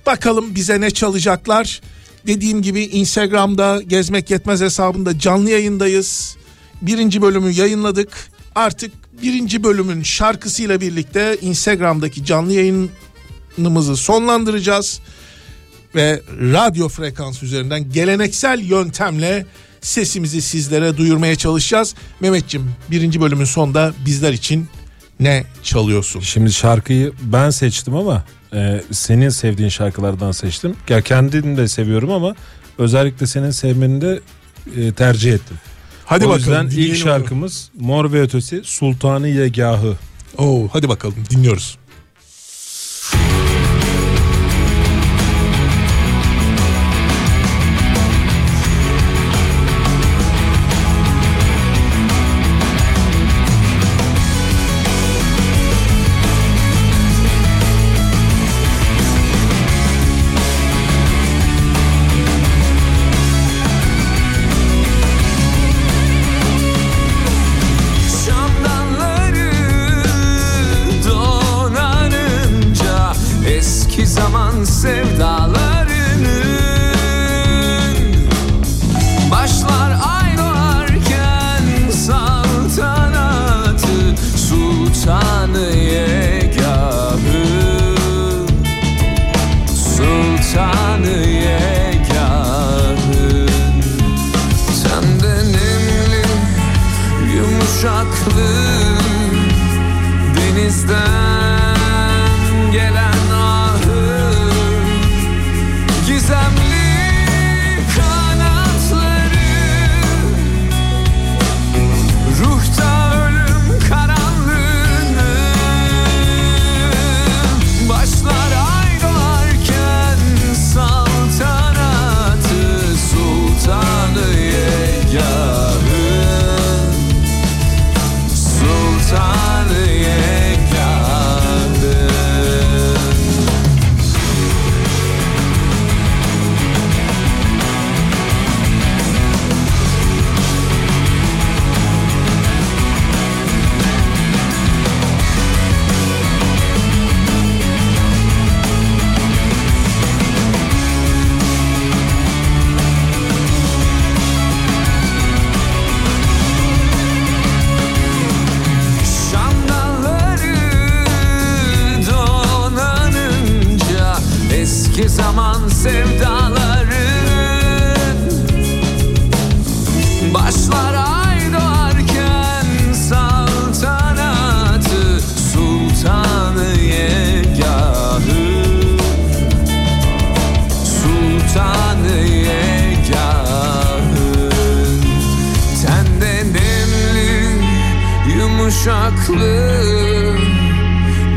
Bakalım bize ne çalacaklar. Dediğim gibi Instagram'da Gezmek Yetmez hesabında canlı yayındayız. Birinci bölümü yayınladık. Artık birinci bölümün şarkısıyla birlikte Instagram'daki canlı yayınımızı sonlandıracağız. Ve radyo frekansı üzerinden geleneksel yöntemle sesimizi sizlere duyurmaya çalışacağız. Mehmetciğim, birinci bölümün sonunda bizler için ne çalıyorsun? Şimdi şarkıyı ben seçtim ama e, senin sevdiğin şarkılardan seçtim. Ya kendini de seviyorum ama özellikle senin sevmeni de e, tercih ettim. Hadi o bakalım. O yüzden ilk şarkımız onu. Mor ve Ötesi, Sultanı Yegahı. Oo, hadi bakalım dinliyoruz.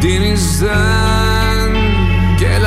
Denizden gel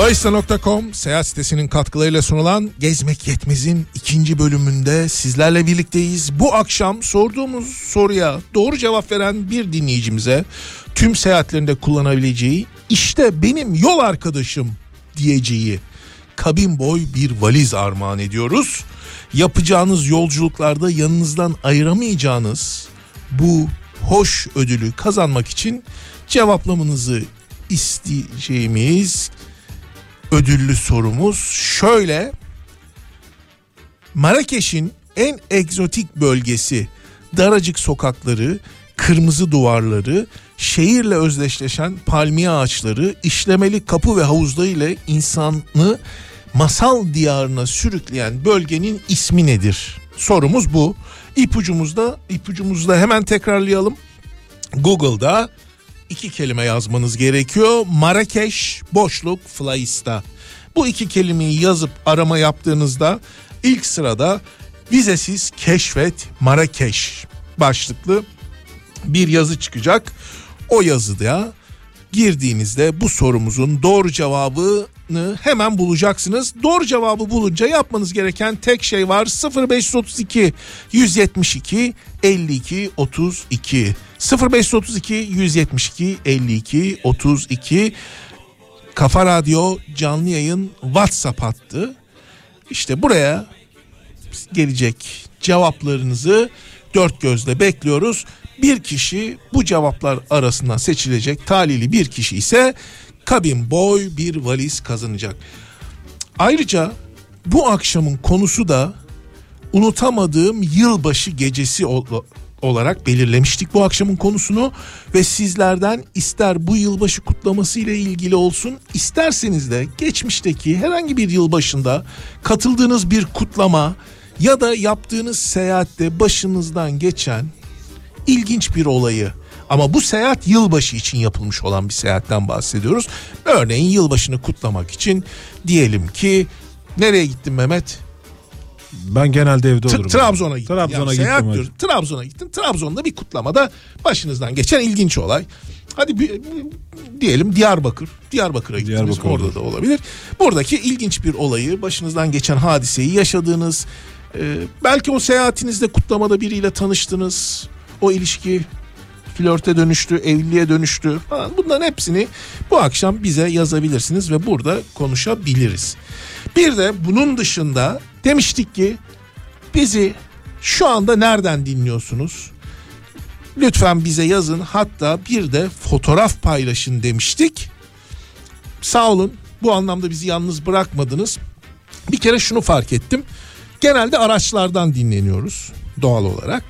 Flyista nokta com seyahat sitesinin katkılarıyla sunulan Gezmek Yetmez'in ikinci bölümünde sizlerle birlikteyiz. Bu akşam sorduğumuz soruya doğru cevap veren bir dinleyicimize tüm seyahatlerinde kullanabileceği, işte benim yol arkadaşım diyeceği kabin boy bir valiz armağan ediyoruz. Yapacağınız yolculuklarda yanınızdan ayıramayacağınız bu hoş ödülü kazanmak için cevaplamanızı isteyeceğimiz ödüllü sorumuz şöyle: Marakeş'in en egzotik bölgesi, daracık sokakları, kırmızı duvarları, şehirle özdeşleşen palmiye ağaçları, işlemeli kapı ve havuzlarıyla insanı masal diyarına sürükleyen bölgenin ismi nedir? Sorumuz bu. İpucumuzda, ipucumuzda hemen tekrarlayalım. Google'da iki kelime yazmanız gerekiyor. Marakeş boşluk Flyista. Bu iki kelimeyi yazıp arama yaptığınızda ilk sırada "Vizesiz Keşfet Marakeş" başlıklı bir yazı çıkacak. O yazıda girdiğinizde bu sorumuzun doğru cevabını hemen bulacaksınız. Doğru cevabı bulunca yapmanız gereken tek şey var. sıfır beş üç iki, bir yedi iki, elli iki, otuz iki sıfır beş üç iki, bir yedi iki, elli iki, otuz iki Kafa Radyo canlı yayın WhatsApp hattı. İşte buraya gelecek cevaplarınızı dört gözle bekliyoruz. Bir kişi bu cevaplar arasından seçilecek, talihli bir kişi ise kabin boy bir valiz kazanacak. Ayrıca bu akşamın konusu da unutamadığım yılbaşı gecesi olarak belirlemiştik bu akşamın konusunu ve sizlerden ister bu yılbaşı kutlaması ile ilgili olsun, isterseniz de geçmişteki herhangi bir yılbaşında katıldığınız bir kutlama ya da yaptığınız seyahatte başınızdan geçen İlginç bir olayı, ama bu seyahat yılbaşı için yapılmış olan bir seyahatten bahsediyoruz. Örneğin yılbaşını kutlamak için diyelim ki nereye gittin Mehmet? Ben genelde evde T- olurum. Trabzon'a gittim. Trabzon'a gittim. Seyahat diyorum. Trabzon'a gittim. Trabzon'da bir kutlamada başınızdan geçen ilginç olay. Hadi bir, diyelim Diyarbakır. Diyarbakır'a gittiniz. Diyarbakır orada olur. Da olabilir. Buradaki ilginç bir olayı, başınızdan geçen hadiseyi yaşadığınız, e, belki o seyahatinizde kutlamada biriyle tanıştınız. O ilişki flörte dönüştü, evliliğe dönüştü falan. Bunların hepsini bu akşam bize yazabilirsiniz ve burada konuşabiliriz. Bir de bunun dışında demiştik ki bizi şu anda nereden dinliyorsunuz? Lütfen bize yazın, hatta bir de fotoğraf paylaşın demiştik. Sağ olun, bu anlamda bizi yalnız bırakmadınız. Bir kere şunu fark ettim. Genelde araçlardan dinleniyoruz doğal olarak.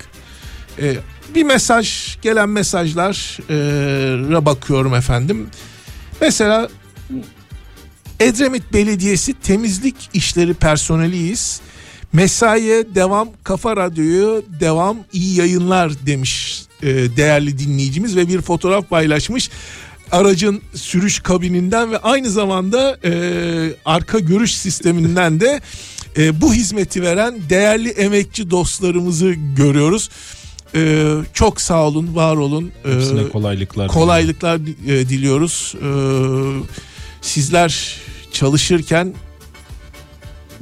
Ee, Bir mesaj, gelen mesajlara bakıyorum efendim. Mesela Edremit Belediyesi temizlik işleri personeliyiz. Mesaiye devam, Kafa Radyo'yu devam, iyi yayınlar demiş değerli dinleyicimiz ve bir fotoğraf paylaşmış. Aracın sürüş kabininden ve aynı zamanda e, arka görüş sisteminden de e, bu hizmeti veren değerli emekçi dostlarımızı görüyoruz. Ee, çok sağ olun, var olun. Ee, Hepsine kolaylıklar, kolaylıklar diliyorum. diliyoruz. Ee, sizler çalışırken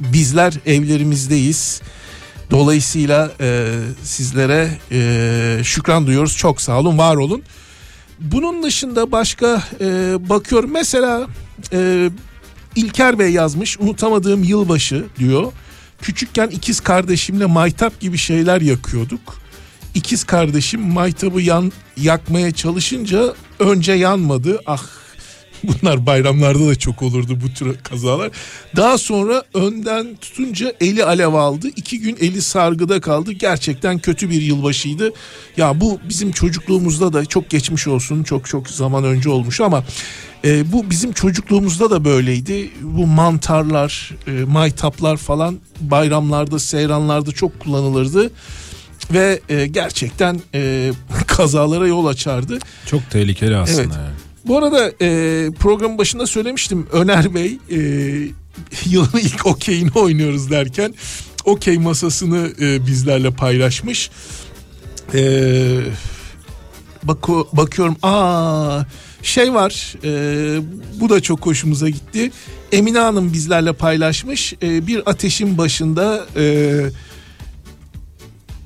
bizler evlerimizdeyiz. Dolayısıyla e, sizlere e, şükran duyuyoruz. Çok sağ olun, var olun. Bunun dışında başka e, bakıyorum. Mesela e, İlker Bey yazmış, unutamadığım yılbaşı diyor. Küçükken ikiz kardeşimle maytap gibi şeyler yakıyorduk. İkiz kardeşim maytabı yan, yakmaya çalışınca önce yanmadı. Ah, bunlar bayramlarda da çok olurdu bu tür kazalar. Daha sonra önden tutunca eli alev aldı. İki gün eli sargıda kaldı. Gerçekten kötü bir yılbaşıydı. Ya bu bizim çocukluğumuzda da, çok geçmiş olsun, çok çok zaman önce olmuş ama e, bu bizim çocukluğumuzda da böyleydi. Bu mantarlar, e, maytaplar falan bayramlarda, seyranlarda çok kullanılırdı. Ve e, gerçekten e, kazalara yol açardı. Çok tehlikeli aslında. Evet. Yani. Bu arada e, programın başında söylemiştim, Öner Bey e, yılın ilk okeyini oynuyoruz derken okey masasını e, bizlerle paylaşmış. E, Baku, bakıyorum aa şey var, e, bu da çok hoşumuza gitti. Emine Hanım bizlerle paylaşmış, e, bir ateşin başında e,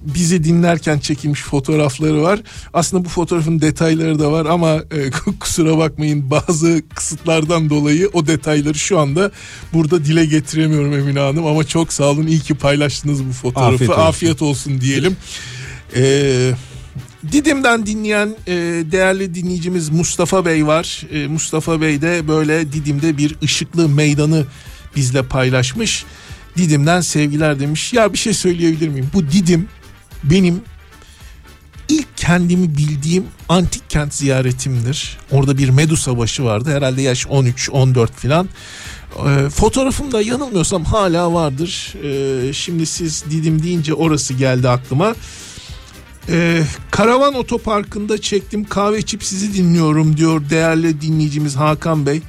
bizi dinlerken çekilmiş fotoğrafları var. Aslında bu fotoğrafın detayları da var ama e, kusura bakmayın, bazı kısıtlardan dolayı o detayları şu anda burada dile getiremiyorum Emine Hanım, ama çok sağ olun, iyi ki paylaştınız bu fotoğrafı. Afiyet olsun, afiyet olsun diyelim. Eee Didim'den dinleyen e, değerli dinleyicimiz Mustafa Bey var. E, Mustafa Bey de böyle Didim'de bir ışıklı meydanı bizle paylaşmış. Didim'den sevgiler demiş. Ya bir şey söyleyebilir miyim? Bu Didim benim ilk kendimi bildiğim antik kent ziyaretimdir. Orada bir Medusa başı vardı. Herhalde yaş on üç on dört falan. E, fotoğrafımda yanılmıyorsam hala vardır. E, şimdi siz Didim deyince orası geldi aklıma. Ee, karavan otoparkında çektim, kahve içip sizi dinliyorum diyor değerli dinleyicimiz Hakan Bey.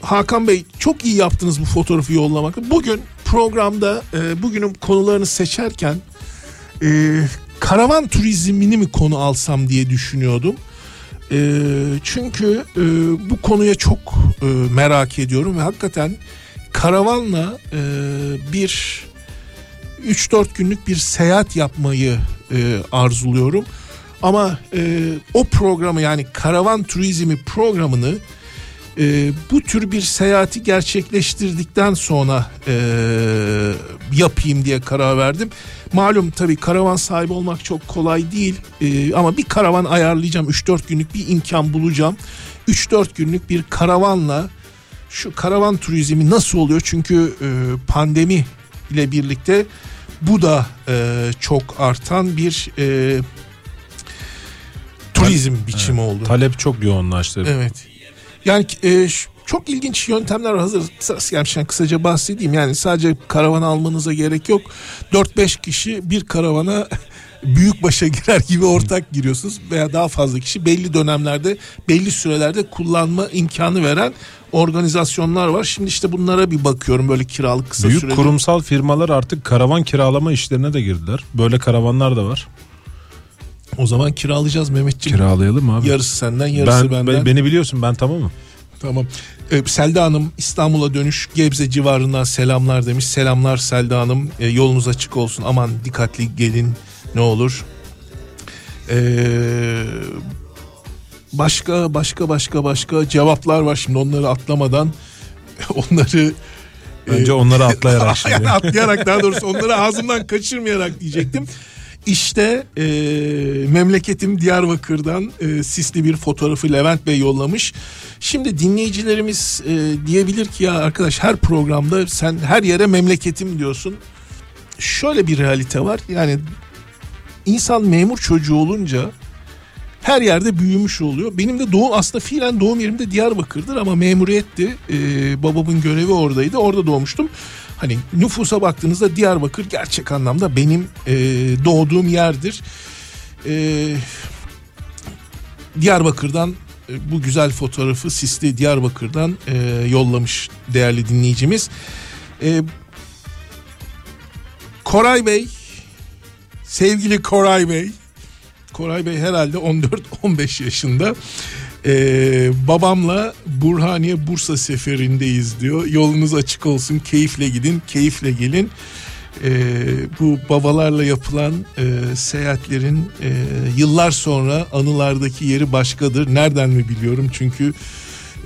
Hakan Bey, çok iyi yaptınız bu fotoğrafı yollamak. Bugün programda e, bugünün konularını seçerken e, karavan turizmini mi konu alsam diye düşünüyordum. E, çünkü e, bu konuya çok e, merak ediyorum ve hakikaten karavanla e, bir üç dört günlük bir seyahat yapmayı e, arzuluyorum. Ama e, o programı, yani karavan turizmi programını e, bu tür bir seyahati gerçekleştirdikten sonra e, yapayım diye karar verdim. Malum tabii karavan sahibi olmak çok kolay değil. E, ama bir karavan ayarlayacağım. üç dört günlük bir imkan bulacağım. üç dört günlük bir karavanla şu karavan turizmi nasıl oluyor? Çünkü e, pandemi ile birlikte bu da e, çok artan bir e, turizm Tal- biçimi evet, oldu. Talep çok yoğunlaştı. Evet. Yani e, çok ilginç yöntemler var. Hazır sırası gelmişken kısaca bahsedeyim. Yani sadece karavan almanıza gerek yok. dört beş kişi bir karavana büyükbaşa girer gibi ortak giriyorsunuz veya daha fazla kişi, belli dönemlerde, belli sürelerde kullanma imkanı veren organizasyonlar var. Şimdi işte bunlara bir bakıyorum, böyle kiralık kısa süreli. Büyük kurumsal firmalar artık karavan kiralama işlerine de girdiler. Böyle karavanlar da var. O zaman kiralayacağız Mehmetciğim. Kiralayalım abi. Yarısı senden, yarısı ben, benden. Beni biliyorsun, ben tamamım. Tamam. Ee, Selda Hanım, İstanbul'a dönüş Gebze civarından selamlar demiş. Selamlar Selda Hanım. Ee, yolunuz açık olsun. Aman dikkatli gelin ne olur. Ee, başka başka başka başka cevaplar var, şimdi onları atlamadan onları önce e, onları atlayarak şimdi. Yani atlayarak, daha doğrusu onları ağzımdan kaçırmayarak diyecektim. İşte e, memleketim Diyarbakır'dan e, sisli bir fotoğrafı Levent Bey yollamış. Şimdi dinleyicilerimiz e, diyebilir ki ya arkadaş, her programda sen her yere memleketim diyorsun. Şöyle bir realite var, yani insan memur çocuğu olunca her yerde büyümüş oluyor. Benim de doğum, aslında fiilen doğum yerim de Diyarbakır'dır ama memuriyetti. Ee, babamın görevi oradaydı. Orada doğmuştum. Hani nüfusa baktığınızda Diyarbakır gerçek anlamda benim e, doğduğum yerdir. Ee, Diyarbakır'dan e, bu güzel fotoğrafı sisli Diyarbakır'dan e, yollamış değerli dinleyicimiz. E, Koray Bey, sevgili Koray Bey. Koray Bey herhalde on dört on beş yaşında. Ee, babamla Burhaniye Bursa seferindeyiz diyor. Yolunuz açık olsun, keyifle gidin, keyifle gelin. Ee, bu babalarla yapılan e, seyahatlerin e, yıllar sonra anılardaki yeri başkadır. Nereden mi biliyorum? Çünkü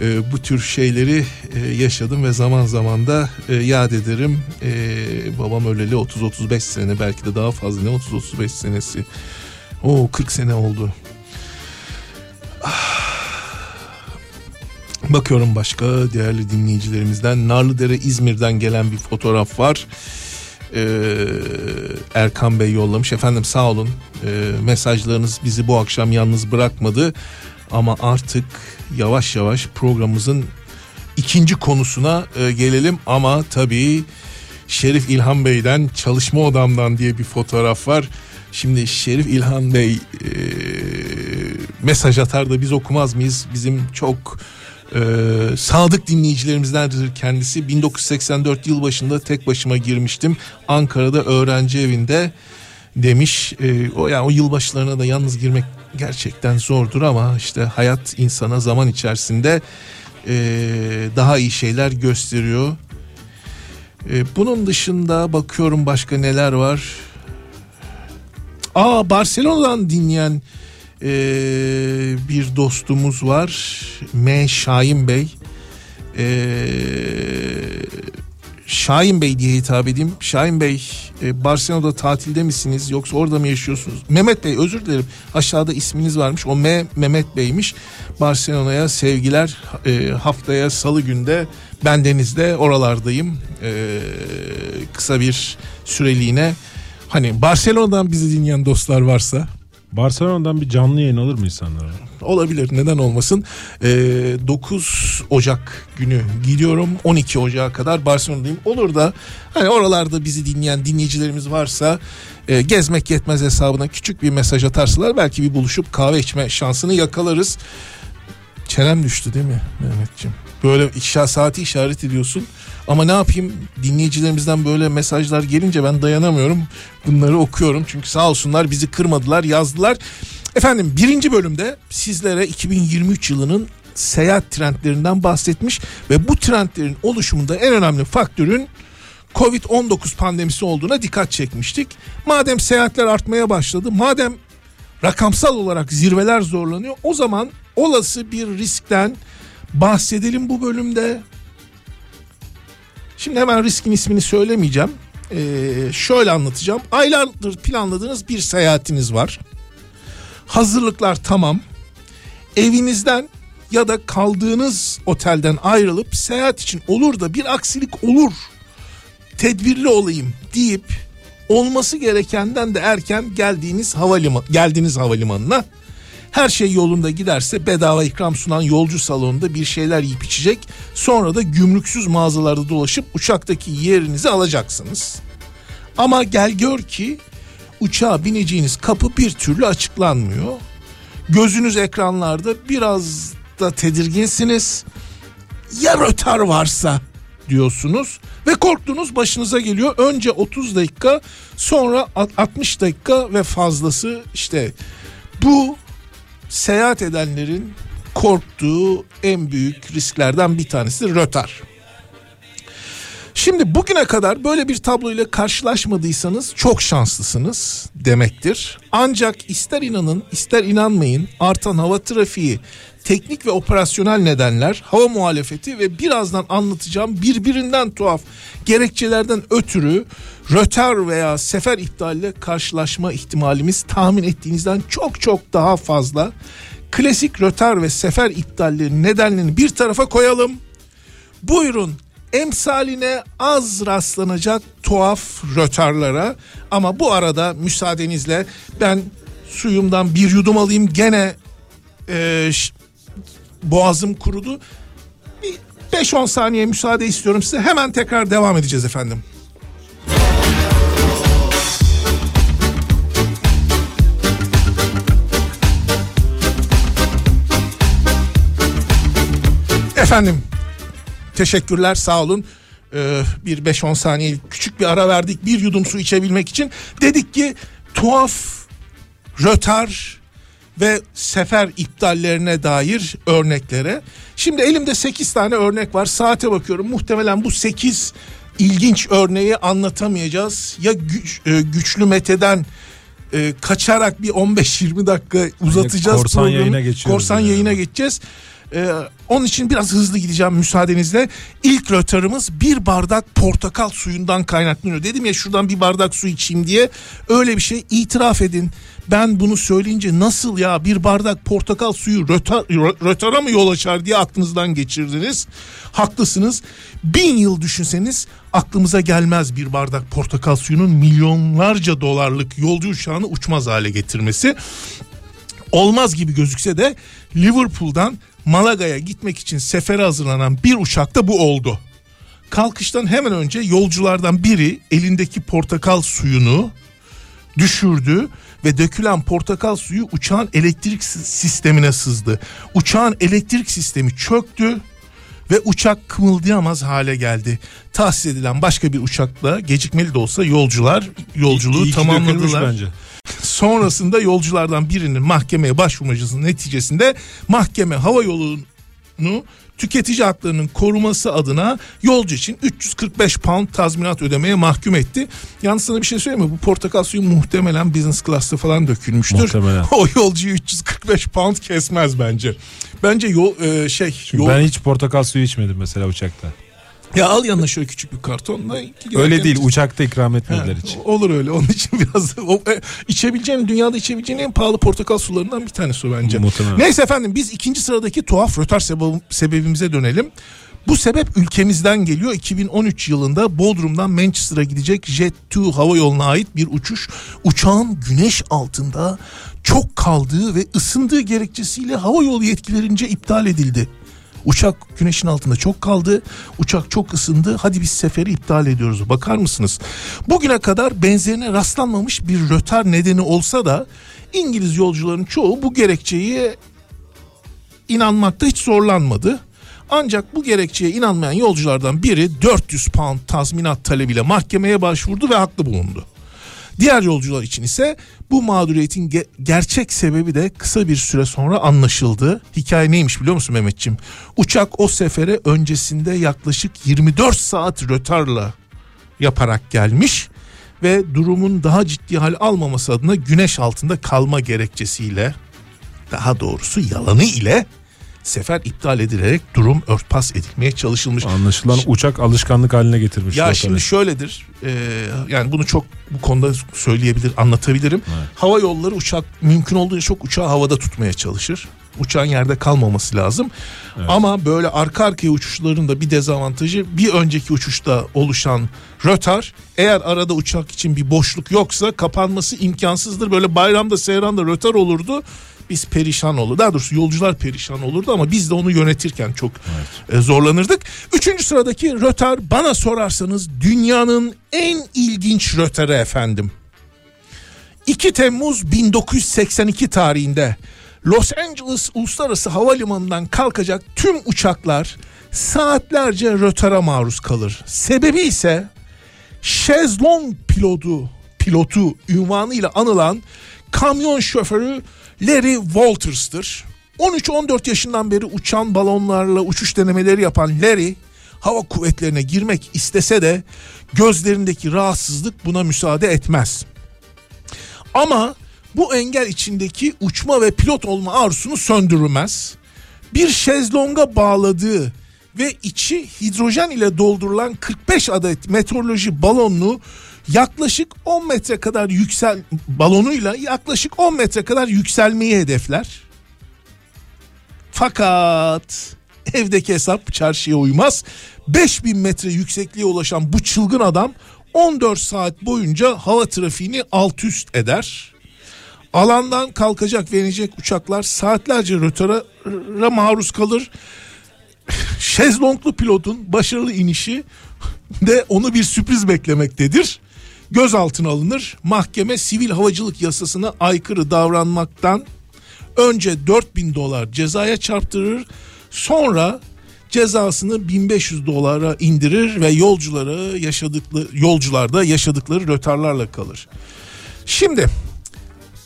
e, bu tür şeyleri e, yaşadım ve zaman zaman da e, yad ederim. E, babam öleli otuz otuz beş sene, belki de daha fazla, ne otuz otuz beş senesi. O kırk sene oldu. Bakıyorum başka değerli dinleyicilerimizden. Narlıdere, İzmir'den gelen bir fotoğraf var. Ee, Erkan Bey yollamış. Efendim sağ olun. Ee, mesajlarınız bizi bu akşam yalnız bırakmadı. Ama artık yavaş yavaş programımızın ikinci konusuna e, gelelim. Ama tabii Şerif İlhan Bey'den, çalışma odamdan diye bir fotoğraf var. Şimdi Şerif İlhan Bey e, mesaj atar da biz okumaz mıyız? Bizim çok e, sadık dinleyicilerimizdendir kendisi. bin dokuz yüz seksen dört yıl başında tek başıma girmiştim Ankara'da öğrenci evinde demiş. E, o yani o yılbaşlarına da yalnız girmek gerçekten zordur ama işte hayat insana zaman içerisinde e, daha iyi şeyler gösteriyor. E, bunun dışında bakıyorum başka neler var. Aa, Barcelona'dan dinleyen e, bir dostumuz var. M. Şahin Bey. E, Şahin Bey diye hitap edeyim. Şahin Bey, e, Barcelona'da tatilde misiniz yoksa orada mı yaşıyorsunuz? Mehmet Bey, özür dilerim. Aşağıda isminiz varmış. O M, Mehmet Bey'miş. Barcelona'ya sevgiler. E, haftaya salı günde ben denizde oralardayım. E, kısa bir süreliğine. Hani Barcelona'dan bizi dinleyen dostlar varsa, Barcelona'dan bir canlı yayın alır mı insanlara? Olabilir, neden olmasın. Ee, dokuz Ocak günü gidiyorum, on iki Ocak'a kadar Barcelona'dayım. Olur da hani oralarda bizi dinleyen dinleyicilerimiz varsa e, Gezmek Yetmez hesabına küçük bir mesaj atarsalar belki bir buluşup kahve içme şansını yakalarız. Çenem düştü değil mi Mehmetciğim? Böyle saati işaret ediyorsun ama ne yapayım, dinleyicilerimizden böyle mesajlar gelince ben dayanamıyorum, bunları okuyorum çünkü sağ olsunlar bizi kırmadılar, yazdılar. Efendim, birinci bölümde sizlere iki bin yirmi üç yılının seyahat trendlerinden bahsetmiş ve bu trendlerin oluşumunda en önemli faktörün kovid on dokuz pandemisi olduğuna dikkat çekmiştik. Madem seyahatler artmaya başladı, madem rakamsal olarak zirveler zorlanıyor, o zaman olası bir riskten bahsedelim bu bölümde. Şimdi hemen riskin ismini söylemeyeceğim. Ee, şöyle anlatacağım. Aylardır planladığınız bir seyahatiniz var. Hazırlıklar tamam. Evinizden ya da kaldığınız otelden ayrılıp seyahat için olur da bir aksilik olur, tedbirli olayım deyip olması gerekenden de erken geldiğiniz havalimanı, geldiğiniz havalimanına. Her şey yolunda giderse bedava ikram sunan yolcu salonunda bir şeyler yiyip içecek. Sonra da gümrüksüz mağazalarda dolaşıp uçaktaki yerinizi alacaksınız. Ama gel gör ki uçağa bineceğiniz kapı bir türlü açıklanmıyor. Gözünüz ekranlarda, biraz da tedirginsiniz. Ya rötar varsa diyorsunuz ve korktuğunuz başınıza geliyor. Önce otuz dakika, sonra altmış dakika ve fazlası. İşte bu seyahat edenlerin korktuğu en büyük risklerden bir tanesi rötar. Şimdi bugüne kadar böyle bir tabloyla karşılaşmadıysanız çok şanslısınız demektir. Ancak ister inanın ister inanmayın, artan hava trafiği, teknik ve operasyonel nedenler, hava muhalefeti ve birazdan anlatacağım birbirinden tuhaf gerekçelerden ötürü rötar veya sefer iptaliyle karşılaşma ihtimalimiz tahmin ettiğinizden çok çok daha fazla. Klasik rötar ve sefer iptallerinin nedenlerini bir tarafa koyalım. Buyurun emsaline az rastlanacak tuhaf rötarlara, ama bu arada müsaadenizle ben suyumdan bir yudum alayım, gene e, boğazım kurudu. Bir beş on saniye müsaade istiyorum size, hemen tekrar devam edeceğiz efendim. Efendim, teşekkürler, sağ olun. Ee, bir beş on saniye küçük bir ara verdik bir yudum su içebilmek için. Dedik ki tuhaf rötar ve sefer iptallerine dair örneklere. Şimdi elimde sekiz tane örnek var. Saate bakıyorum, muhtemelen bu sekiz ilginç örneği anlatamayacağız. Ya güç, güçlü meteden e, kaçarak bir on beş yirmi dakika uzatacağız. Yani korsan programı. yayına geçiyoruz. Korsan yani. yayına geçeceğiz. Ee, onun için biraz hızlı gideceğim müsaadenizle. İlk rötarımız bir bardak portakal suyundan kaynaklanıyor. Dedim ya şuradan bir bardak su içeyim diye. Öyle bir şey, itiraf edin. Ben bunu söyleyince nasıl ya bir bardak portakal suyu rötar, rötara mı yol açar diye aklınızdan geçirdiniz. Haklısınız. Bin yıl düşünseniz aklımıza gelmez bir bardak portakal suyunun milyonlarca dolarlık yolcu uçağını uçmaz hale getirmesi. Olmaz gibi gözükse de Liverpool'dan Malaga'ya gitmek için sefere hazırlanan bir uçakta bu oldu. Kalkıştan hemen önce yolculardan biri elindeki portakal suyunu düşürdü ve dökülen portakal suyu uçağın elektrik sistemine sızdı. Uçağın elektrik sistemi çöktü ve uçak kımıldayamaz hale geldi. Tahsis edilen başka bir uçakla gecikmeli de olsa yolcular yolculuğu İyi, tamamladılar. Sonrasında yolculardan birinin mahkemeye başvurmasının neticesinde mahkeme hava yolunu tüketici haklarının koruması adına yolcu için üç yüz kırk beş pound tazminat ödemeye mahkum etti. Yalnız sana bir şey söyleyeyim mi? Bu portakal suyu muhtemelen business class'ta falan dökülmüştür. Muhtemelen. O yolcuyu üç yüz kırk beş pound kesmez bence. Bence yol e, şey. Yol... Ben hiç portakal suyu içmedim mesela uçakta. Ya al yanına şöyle küçük bir kartonla. Öyle değil, uçakta ikram etmediler hiç. Olur öyle, onun için biraz o, e, içebileceğin, dünyada içebileceğin en pahalı portakal sularından bir tanesi o bence. Mutlaka. Neyse efendim, biz ikinci sıradaki tuhaf rötar sebeb- sebebimize dönelim. Bu sebep ülkemizden geliyor. iki bin on üç yılında Bodrum'dan Manchester'a gidecek Jet iki hava yoluna ait bir uçuş, uçağın güneş altında çok kaldığı ve ısındığı gerekçesiyle hava yolu yetkililerince iptal edildi. Uçak güneşin altında çok kaldı. Uçak çok ısındı. Hadi biz seferi iptal ediyoruz. Bakar mısınız? Bugüne kadar benzerine rastlanmamış bir rötar nedeni olsa da İngiliz yolcuların çoğu bu gerekçeye inanmakta hiç zorlanmadı. Ancak bu gerekçeye inanmayan yolculardan biri dört yüz pound tazminat talebiyle mahkemeye başvurdu ve haklı bulundu. Diğer yolcular için ise bu mağduriyetin ge- gerçek sebebi de kısa bir süre sonra anlaşıldı. Hikaye neymiş biliyor musun Mehmetciğim? Uçak o sefere öncesinde yaklaşık yirmi dört saat rötarla yaparak gelmiş ve durumun daha ciddi hal almaması adına güneş altında kalma gerekçesiyle, daha doğrusu yalanı ile sefer iptal edilerek durum örtbas edilmeye çalışılmış. Anlaşılan şimdi, uçak alışkanlık haline getirmiş. Ya şimdi şöyledir, e, yani bunu çok bu konuda söyleyebilir, anlatabilirim. Evet. Hava yolları uçak mümkün olduğunca çok uçağı havada tutmaya çalışır. Uçağın yerde kalmaması lazım. Evet. Ama böyle arka arkaya uçuşların da bir dezavantajı, bir önceki uçuşta oluşan rötar, eğer arada uçak için bir boşluk yoksa kapanması imkansızdır. Böyle bayramda seyranda rötar olurdu. Biz perişan olurdu. Daha doğrusu yolcular perişan olurdu ama biz de onu yönetirken çok evet. zorlanırdık. Üçüncü sıradaki rötar bana sorarsanız dünyanın en ilginç rötarı efendim. iki Temmuz bin dokuz yüz seksen iki tarihinde Los Angeles Uluslararası Havalimanı'ndan kalkacak tüm uçaklar saatlerce rötara maruz kalır. Sebebi ise şezlong pilotu, pilotu ünvanıyla anılan kamyon şoförü Larry Walters'tır. on üç on dört yaşından beri uçan balonlarla uçuş denemeleri yapan Larry, hava kuvvetlerine girmek istese de gözlerindeki rahatsızlık buna müsaade etmez. Ama bu engel içindeki uçma ve pilot olma arzusunu söndürmez. Bir şezlonga bağladığı ve içi hidrojen ile doldurulan kırk beş adet meteoroloji balonlu yaklaşık on metre kadar yüksel balonuyla yaklaşık on metre kadar yükselmeyi hedefler. Fakat evdeki hesap çarşıya uymaz. beş bin metre yüksekliğe ulaşan bu çılgın adam on dört saat boyunca hava trafiğini alt üst eder. Alandan kalkacak ve inecek uçaklar saatlerce rötara maruz kalır. Şezlonglu pilotun başarılı inişi de onu bir sürpriz beklemektedir. Gözaltına alınır. Mahkeme sivil havacılık yasasına aykırı davranmaktan önce dört bin dolar cezaya çarptırır. Sonra cezasını bin beş yüz dolara indirir ve yolculara yaşadıkları yolcularda yaşadıkları rötarlarla kalır. Şimdi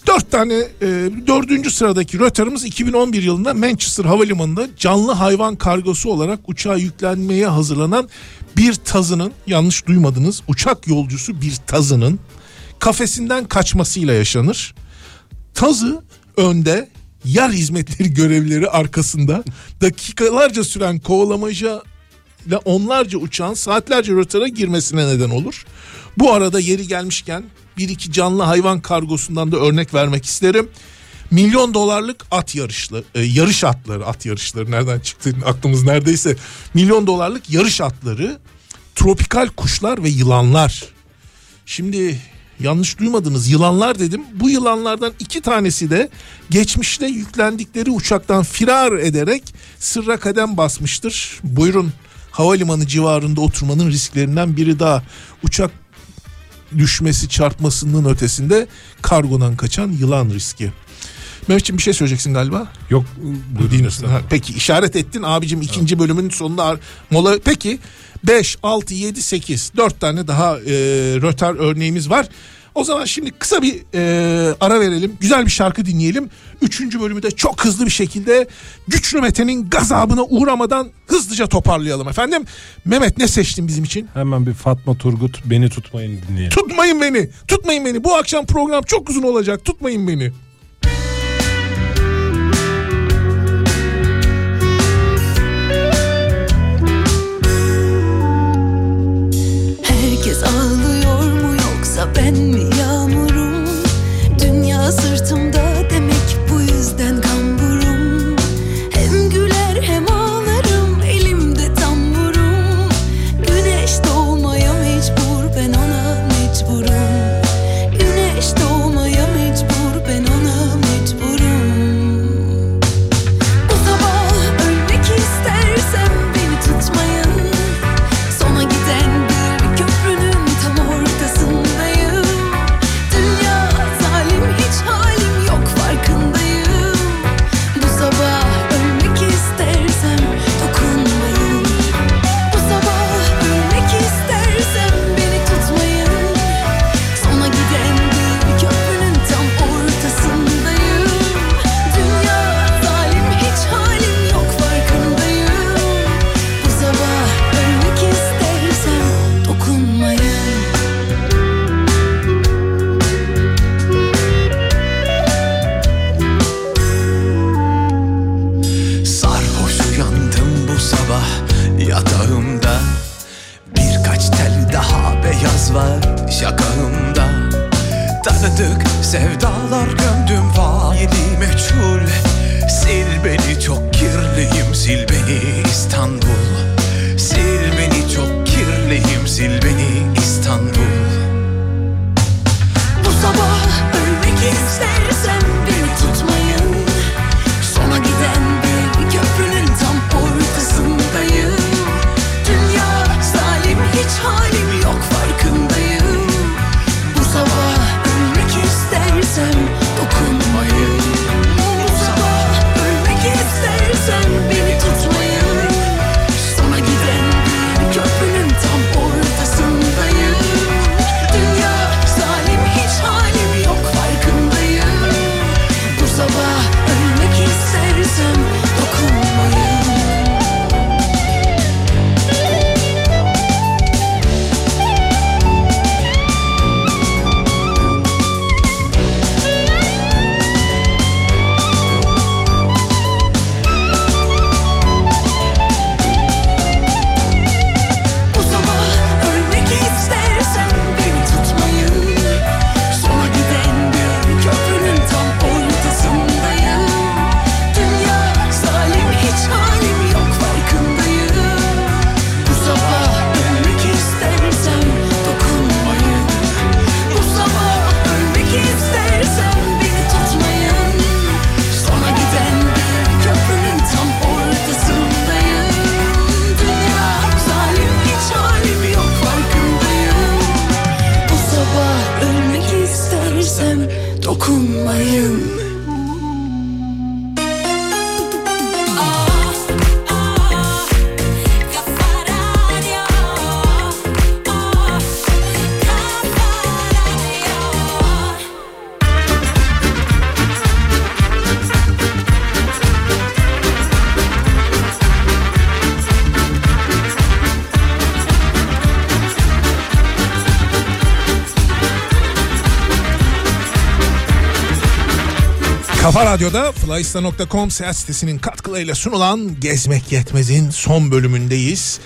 dört tane e, dördüncü sıradaki rötarımız iki bin on bir yılında Manchester Havalimanı'nda canlı hayvan kargosu olarak uçağa yüklenmeye hazırlanan bir tazının, yanlış duymadınız, uçak yolcusu bir tazının kafesinden kaçmasıyla yaşanır. Tazı önde, yer hizmetleri görevlileri arkasında, dakikalarca süren kovalamaca ve onlarca uçağın saatlerce rötara girmesine neden olur. Bu arada yeri gelmişken bir iki canlı hayvan kargosundan da örnek vermek isterim. Milyon dolarlık at yarışlı, e, yarış atları, at yarışları nereden çıktı aklımız neredeyse. Milyon dolarlık yarış atları, tropikal kuşlar ve yılanlar. Şimdi yanlış duymadınız, yılanlar dedim. Bu yılanlardan iki tanesi de geçmişte yüklendikleri uçaktan firar ederek sırra kadem basmıştır. Buyurun, havalimanı civarında oturmanın risklerinden biri daha. Uçak düşmesi, çarpmasının ötesinde kargodan kaçan yılan riski. Mehmetciğim bir şey söyleyeceksin galiba. Yok. Ha, peki işaret ettin abicim, ikinci evet. bölümün sonunda mola. Peki beş, altı, yedi, sekiz, dört tane daha e, rötar örneğimiz var. O zaman şimdi kısa bir e, ara verelim. Güzel bir şarkı dinleyelim. Üçüncü bölümü de çok hızlı bir şekilde güçlü Mete'nin gazabına uğramadan hızlıca toparlayalım efendim. Mehmet, ne seçtin bizim için? Hemen bir Fatma Turgut, Beni Tutmayın dinleyelim. Tutmayın beni, tutmayın beni. Bu akşam program çok uzun olacak. Tutmayın beni. Herkes ağlıyor mu yoksa ben mi yağmurum? Dünya sırtımda demek bu yüzden kamburum. Hem güler hem ağlarım, elimde tamburum. Güneş doğmaya mecbur, ben ona mecburum. Güneş doğmaya mecbur, ben ona mecburum. Bu sabah ölmek istersem beni tutmayın. Sona giden var şakağımda. Tanıdık sevdalar gömdüm, faili meçhul. Sil beni, çok kirliyim, sil beni İstanbul. Sil beni, çok kirliyim, sil beni İstanbul. Bu sabah ölmek istersen beni tutmayın. Sona giden bir köprünün tam ortasındayım. Dünya zalim, hiç halim yok, farkındayım. Bu sabah ölmek istersem dokunmayın. Bu sabah ölmek istersem beni tutmayın. Sona giden bir köprünün tam ortasındayım. Dünya zalim, hiç halim yok, farkındayım. Bu sabah ölmek istersem dokunmayın. Kafa Radyo'da flyista nokta com seyahat sitesinin katkılarıyla sunulan Gezmek Yetmez'in son bölümündeyiz.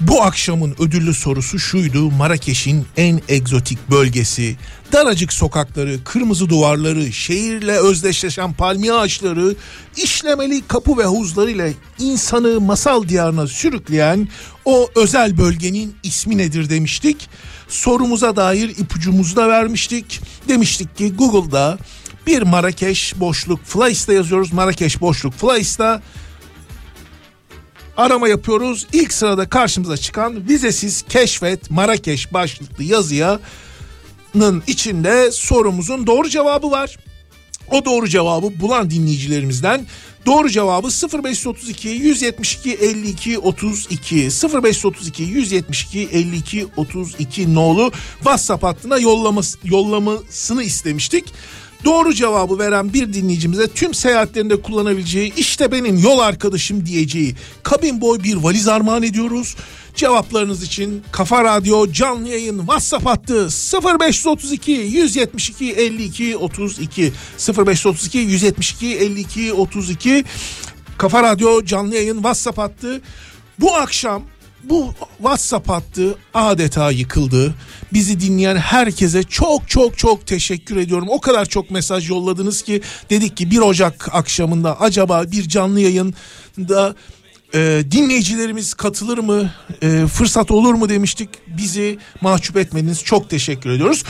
Bu akşamın ödüllü sorusu şuydu: Marakeş'in en egzotik bölgesi, daracık sokakları, kırmızı duvarları, şehirle özdeşleşen palmiye ağaçları, işlemeli kapı ve havuzlarıyla insanı masal diyarına sürükleyen o özel bölgenin ismi nedir demiştik. Sorumuza dair ipucumuzu da vermiştik. Demiştik ki Google'da bir Marakeş boşluk Flyista yazıyoruz. Marakeş boşluk Flyista. Arama yapıyoruz. İlk sırada karşımıza çıkan vizesiz keşfet Marakeş başlıklı yazıyanın içinde sorumuzun doğru cevabı var. O doğru cevabı bulan dinleyicilerimizden doğru cevabı sıfır beş otuz iki yüz yetmiş iki elli iki otuz iki sıfır beş otuz iki yüz yetmiş iki elli iki otuz iki nolu WhatsApp hattına yollaması, yollamasını istemiştik. Doğru cevabı veren bir dinleyicimize tüm seyahatlerinde kullanabileceği, işte benim yol arkadaşım diyeceği kabin boy bir valiz armağan ediyoruz. Cevaplarınız için Kafa Radyo canlı yayın WhatsApp hattı sıfır beş otuz iki yüz yetmiş iki elli iki otuz iki sıfır beş otuz iki yüz yetmiş iki elli iki otuz iki Kafa Radyo canlı yayın WhatsApp hattı. Bu akşam bu WhatsApp hattı adeta yıkıldı. Bizi dinleyen herkese çok çok çok teşekkür ediyorum. O kadar çok mesaj yolladınız ki dedik ki bir Ocak akşamında acaba bir canlı yayında e, dinleyicilerimiz katılır mı, e, fırsat olur mu demiştik. Bizi mahcup etmediniz, çok teşekkür ediyoruz.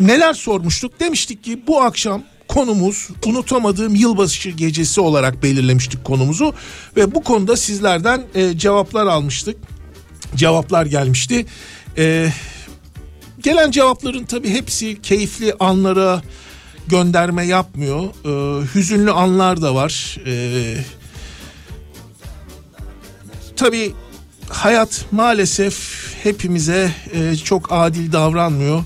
Neler sormuştuk? Demiştik ki bu akşam konumuz unutamadığım yılbaşı gecesi olarak belirlemiştik konumuzu ve bu konuda sizlerden e, cevaplar almıştık. Cevaplar gelmişti. Ee, gelen cevapların tabii hepsi keyifli anlara gönderme yapmıyor. Ee, hüzünlü anlar da var. Ee, tabii hayat maalesef hepimize e, çok adil davranmıyor.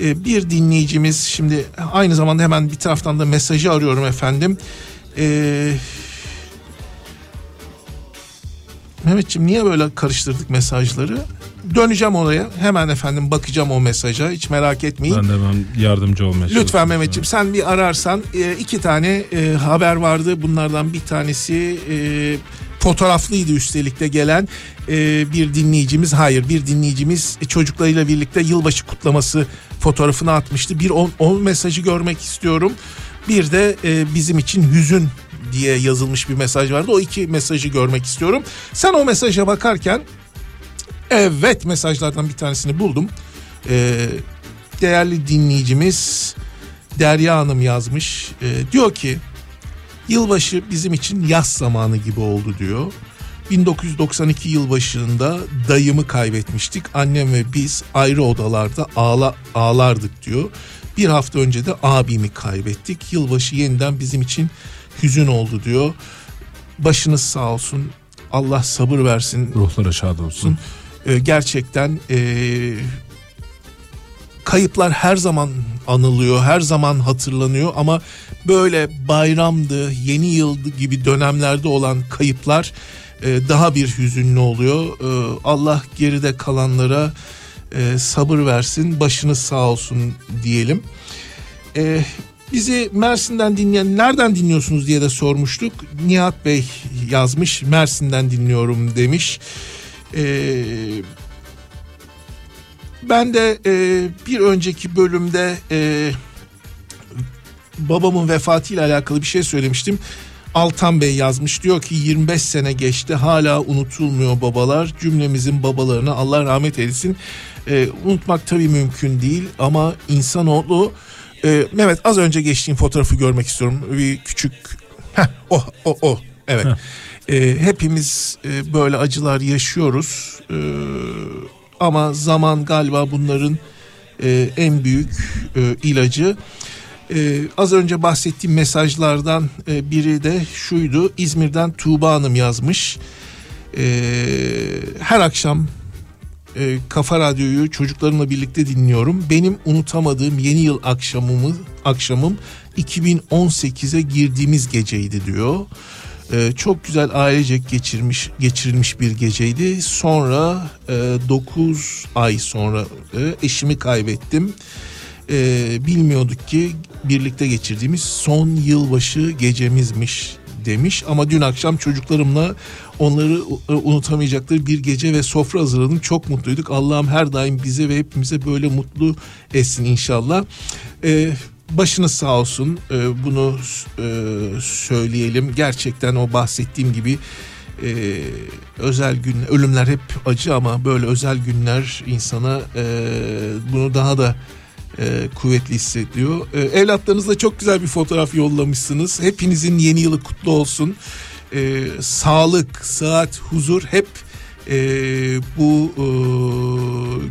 Ee, bir dinleyicimiz, şimdi aynı zamanda hemen bir taraftan da mesajı arıyorum efendim. Ee, Mehmetciğim niye böyle karıştırdık mesajları? Döneceğim oraya. Hemen efendim bakacağım o mesaja. Hiç merak etmeyin. Ben de ben yardımcı olmaya çalışıyorum. Lütfen Mehmetciğim sen bir ararsan. E, iki tane e, haber vardı. Bunlardan bir tanesi e, fotoğraflıydı üstelik de gelen. E, bir dinleyicimiz, hayır bir dinleyicimiz çocuklarıyla birlikte yılbaşı kutlaması fotoğrafını atmıştı. Bir o, o mesajı görmek istiyorum. Bir de e, bizim için hüzün diye yazılmış bir mesaj vardı. O iki mesajı görmek istiyorum. Sen o mesaja bakarken evet mesajlardan bir tanesini buldum. Ee, değerli dinleyicimiz Derya Hanım yazmış. Ee, diyor ki yılbaşı bizim için yaz zamanı gibi oldu diyor. bin dokuz yüz doksan iki yılbaşında dayımı kaybetmiştik. Annem ve biz ayrı odalarda ağla, ağlardık diyor. Bir hafta önce de abimi kaybettik. Yılbaşı yeniden bizim için hüzün oldu diyor. Başınız sağ olsun. Allah sabır versin. Ruhlara şad olsun. Ee, gerçekten e, kayıplar her zaman anılıyor, her zaman hatırlanıyor ama böyle bayramdı, yeni yıldı gibi dönemlerde olan kayıplar e, daha bir hüzünlü oluyor. E, Allah geride kalanlara e, sabır versin, başınız sağ olsun diyelim. E, Bizi Mersin'den dinleyen, nereden dinliyorsunuz diye de sormuştuk. Nihat Bey yazmış, Mersin'den dinliyorum demiş. Ee, ben de e, bir önceki bölümde e, babamın vefatıyla alakalı bir şey söylemiştim. Altan Bey yazmış, diyor ki yirmi beş sene geçti hala unutulmuyor babalar, cümlemizin babalarına Allah rahmet eylesin. E, unutmak tabii mümkün değil ama insanoğlu... Ee, Mehmet az önce geçtiğim fotoğrafı görmek istiyorum. Bir küçük Heh, o o o evet. Ee, hepimiz e, böyle acılar yaşıyoruz ee, ama zaman galiba bunların e, en büyük e, ilacı. Ee, az önce bahsettiğim mesajlardan e, biri de şuydu. İzmir'den Tuğba Hanım yazmış. Ee, her akşam Kafa Radyo'yu çocuklarımla birlikte dinliyorum. Benim unutamadığım yeni yıl akşamımı, akşamım iki bin on sekize girdiğimiz geceydi diyor. Ee, çok güzel ailecek geçirmiş, geçirilmiş bir geceydi. Sonra dokuz ay sonra e, eşimi kaybettim. E, bilmiyorduk ki birlikte geçirdiğimiz son yılbaşı gecemizmiş demiş ama dün akşam çocuklarımla onları unutamayacakları bir gece ve sofra hazırladım. Çok mutluyduk. Allah'ım her daim bize ve hepimize böyle mutlu etsin inşallah. Ee, başınız sağ olsun. Ee, bunu e, söyleyelim. Gerçekten o bahsettiğim gibi e, özel gün, ölümler hep acı ama böyle özel günler insana e, bunu daha da Ee, kuvvetli hissediyor. Ee, evlatlarınızla çok güzel bir fotoğraf yollamışsınız. Hepinizin yeni yılı kutlu olsun. Ee, sağlık, sıhhat, huzur hep e, bu e,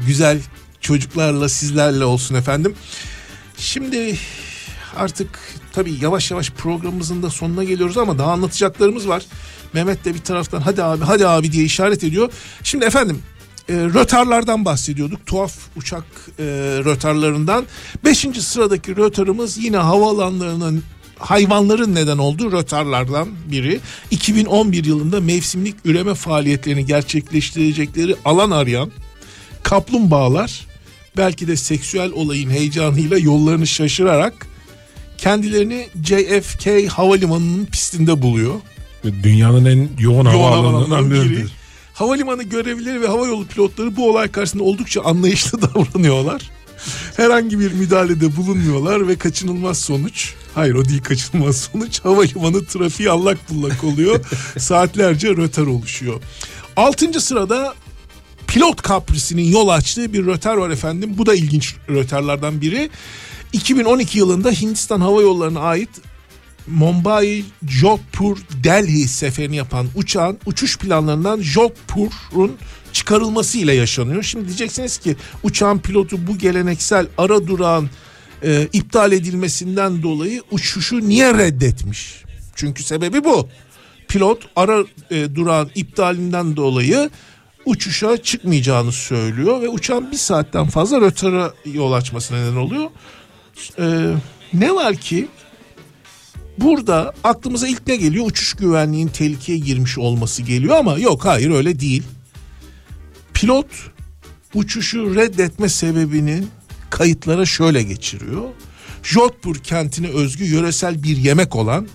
güzel çocuklarla, sizlerle olsun efendim. Şimdi artık tabii yavaş yavaş programımızın da sonuna geliyoruz ama daha anlatacaklarımız var. Mehmet de bir taraftan hadi abi hadi abi diye işaret ediyor. Şimdi efendim e, rötarlardan bahsediyorduk. Tuhaf uçak e, rötarlarından. Beşinci sıradaki rötarımız yine havaalanlarının hayvanların neden olduğu rötarlardan biri. iki bin on bir yılında mevsimlik üreme faaliyetlerini gerçekleştirecekleri alan arayan kaplumbağalar belki de seksüel olayın heyecanıyla yollarını şaşırarak kendilerini J F K havalimanının pistinde buluyor. Dünyanın en yoğun, yoğun havaalanlarından biri. Havalimanı görevlileri ve havayolu pilotları bu olay karşısında oldukça anlayışlı davranıyorlar. Herhangi bir müdahalede bulunmuyorlar ve kaçınılmaz sonuç, hayır o değil kaçınılmaz sonuç, havalimanı trafiği allak bullak oluyor. Saatlerce rötar oluşuyor. Altıncı sırada pilot kaprisinin yol açtığı bir rötar var efendim. Bu da ilginç rötarlardan biri. iki bin on iki yılında Hindistan Hava Yolları'na ait Mumbai, Jodhpur, Delhi seferini yapan uçağın uçuş planlarından Jodhpur'un çıkarılmasıyla yaşanıyor. Şimdi diyeceksiniz ki uçağın pilotu bu geleneksel ara durağın e, iptal edilmesinden dolayı uçuşu niye reddetmiş? Çünkü sebebi bu. Pilot ara e, durağın iptalinden dolayı uçuşa çıkmayacağını söylüyor ve uçağın bir saatten fazla rötara yol açmasına neden oluyor. E, ne var ki burada aklımıza ilk ne geliyor? Uçuş güvenliğinin tehlikeye girmiş olması geliyor ama yok, hayır öyle değil. Pilot uçuşu reddetme sebebini kayıtlara şöyle geçiriyor. Jodhpur kentine özgü yöresel bir yemek olan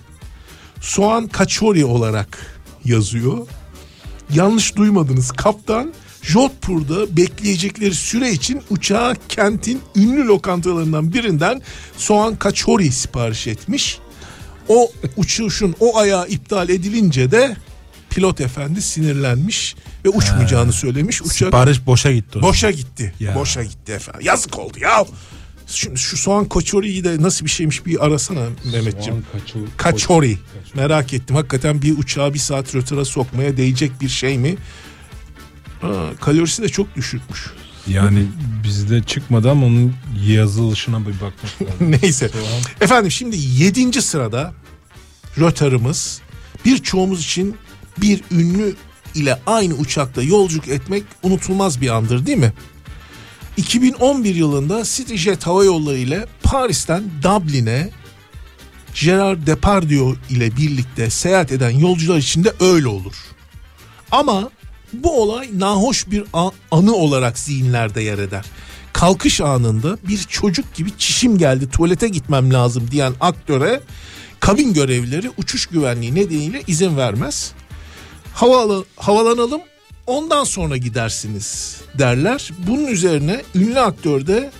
soğan kachori olarak yazıyor. Yanlış duymadınız, kaptan Jodhpur'da bekleyecekleri süre için uçağa kentin ünlü lokantalarından birinden soğan kachori sipariş etmiş. O uçuşun o ayağı iptal edilince de pilot efendi sinirlenmiş ve uçmayacağını ha. söylemiş. Uçak sipariş boşa gitti. Ona. Boşa gitti. Ya. Boşa gitti efendim. Yazık oldu ya. Şimdi şu soğan kachori'yi de nasıl bir şeymiş bir arasana Mehmetciğim. Soğan kachori. Merak ettim. Hakikaten bir uçağı bir saat rötara sokmaya değecek bir şey mi? Ha, kalorisi de çok düşükmüş. Yani bizde çıkmadı ama onun yazılışına bir bakmak lazım. Neyse. Soğan. Efendim şimdi yedinci sırada rötarımız birçoğumuz için bir ünlü ile aynı uçakta yolculuk etmek unutulmaz bir andır değil mi? iki bin on bir yılında CityJet Hava Yolları ile Paris'ten Dublin'e Gerard Depardieu ile birlikte seyahat eden yolcular için de öyle olur. Ama bu olay nahoş bir anı olarak zihinlerde yer eder. Kalkış anında bir çocuk gibi çişim geldi, tuvalete gitmem lazım diyen aktöre kabin görevlileri uçuş güvenliği nedeniyle izin vermez. Havalı, havalanalım ondan sonra gidersiniz derler. Bunun üzerine ünlü aktör de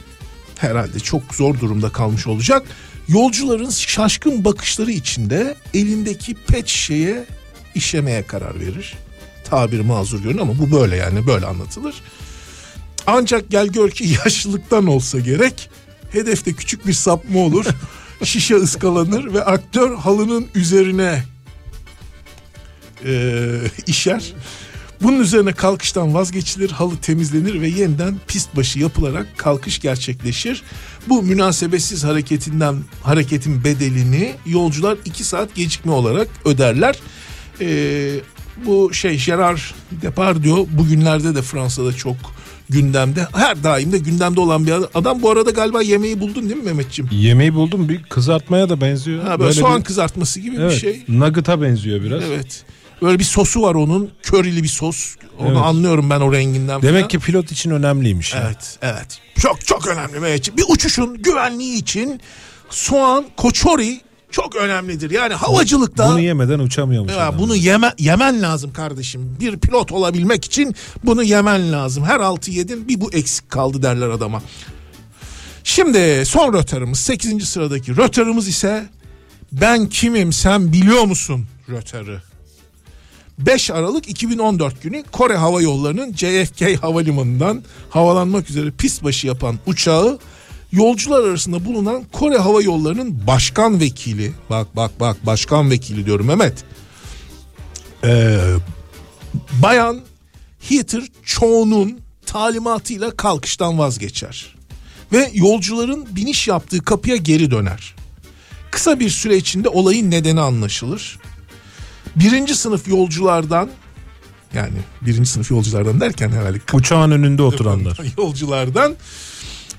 herhalde çok zor durumda kalmış olacak. Yolcuların şaşkın bakışları içinde elindeki pet şişeye işemeye karar verir. Tabir mazur görün ama bu böyle, yani böyle anlatılır. Ancak gel gör ki yaşlılıktan olsa gerek, hedefte küçük bir sapma olur. Şişe ıskalanır ve aktör halının üzerine e, işer. Bunun üzerine kalkıştan vazgeçilir, halı temizlenir ve yeniden pist başı yapılarak kalkış gerçekleşir. Bu münasebetsiz hareketinden hareketin bedelini yolcular iki saat gecikme olarak öderler. E, bu şey Gerard Depardieu bugünlerde de Fransa'da çok gündemde, her daim de gündemde olan bir adam. Bu arada galiba yemeği buldun değil mi Mehmetciğim? Yemeği buldum, bir kızartmaya da benziyor. Ha, böyle böyle soğan bir... kızartması gibi evet, bir şey. Nugget'a benziyor biraz. Evet. Böyle bir sosu var onun, körili bir sos. Onu evet. anlıyorum ben o renginden. Demek falan. Ki pilot için önemliymiş. Evet, yani. evet. Çok çok önemli Mehmetciğim. Bir uçuşun güvenliği için soğan kachori çok önemlidir. Yani havacılıkta bunu yemeden uçamıyormuş. Ya bunu yeme, yemen lazım kardeşim. Bir pilot olabilmek için bunu yemen lazım. Her altı yedin bir bu eksik kaldı derler adama. Şimdi son rötarımız, sekizinci sıradaki rötarımız ise ben kimim sen biliyor musun rötarı. beş Aralık iki bin on dört günü Kore Hava Yolları'nın J F K havalimanından havalanmak üzere pist başı yapan uçağı yolcular arasında bulunan Kore Hava Yolları'nın başkan vekili, bak bak bak başkan vekili diyorum Mehmet, ee, bayan Heather Cho'nun talimatıyla kalkıştan vazgeçer ve yolcuların biniş yaptığı kapıya geri döner. Kısa bir süre içinde olayın nedeni anlaşılır. Birinci sınıf yolculardan, yani birinci sınıf yolculardan derken herhalde uçağın önünde oturanlar, yolculardan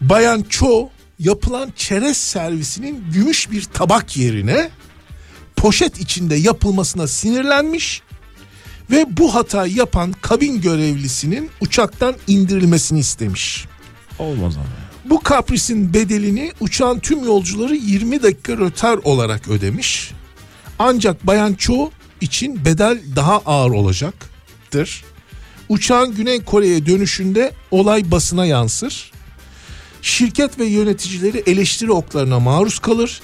Bayan Cho yapılan çerez servisinin gümüş bir tabak yerine poşet içinde yapılmasına sinirlenmiş ve bu hatayı yapan kabin görevlisinin uçaktan indirilmesini istemiş. Olmaz ama. Bu kaprisin bedelini uçağın tüm yolcuları yirmi dakika rötar olarak ödemiş. Ancak Bayan Cho için bedel daha ağır olacaktır. Uçağın Güney Kore'ye dönüşünde olay basına yansır. Şirket ve yöneticileri eleştiri oklarına maruz kalır.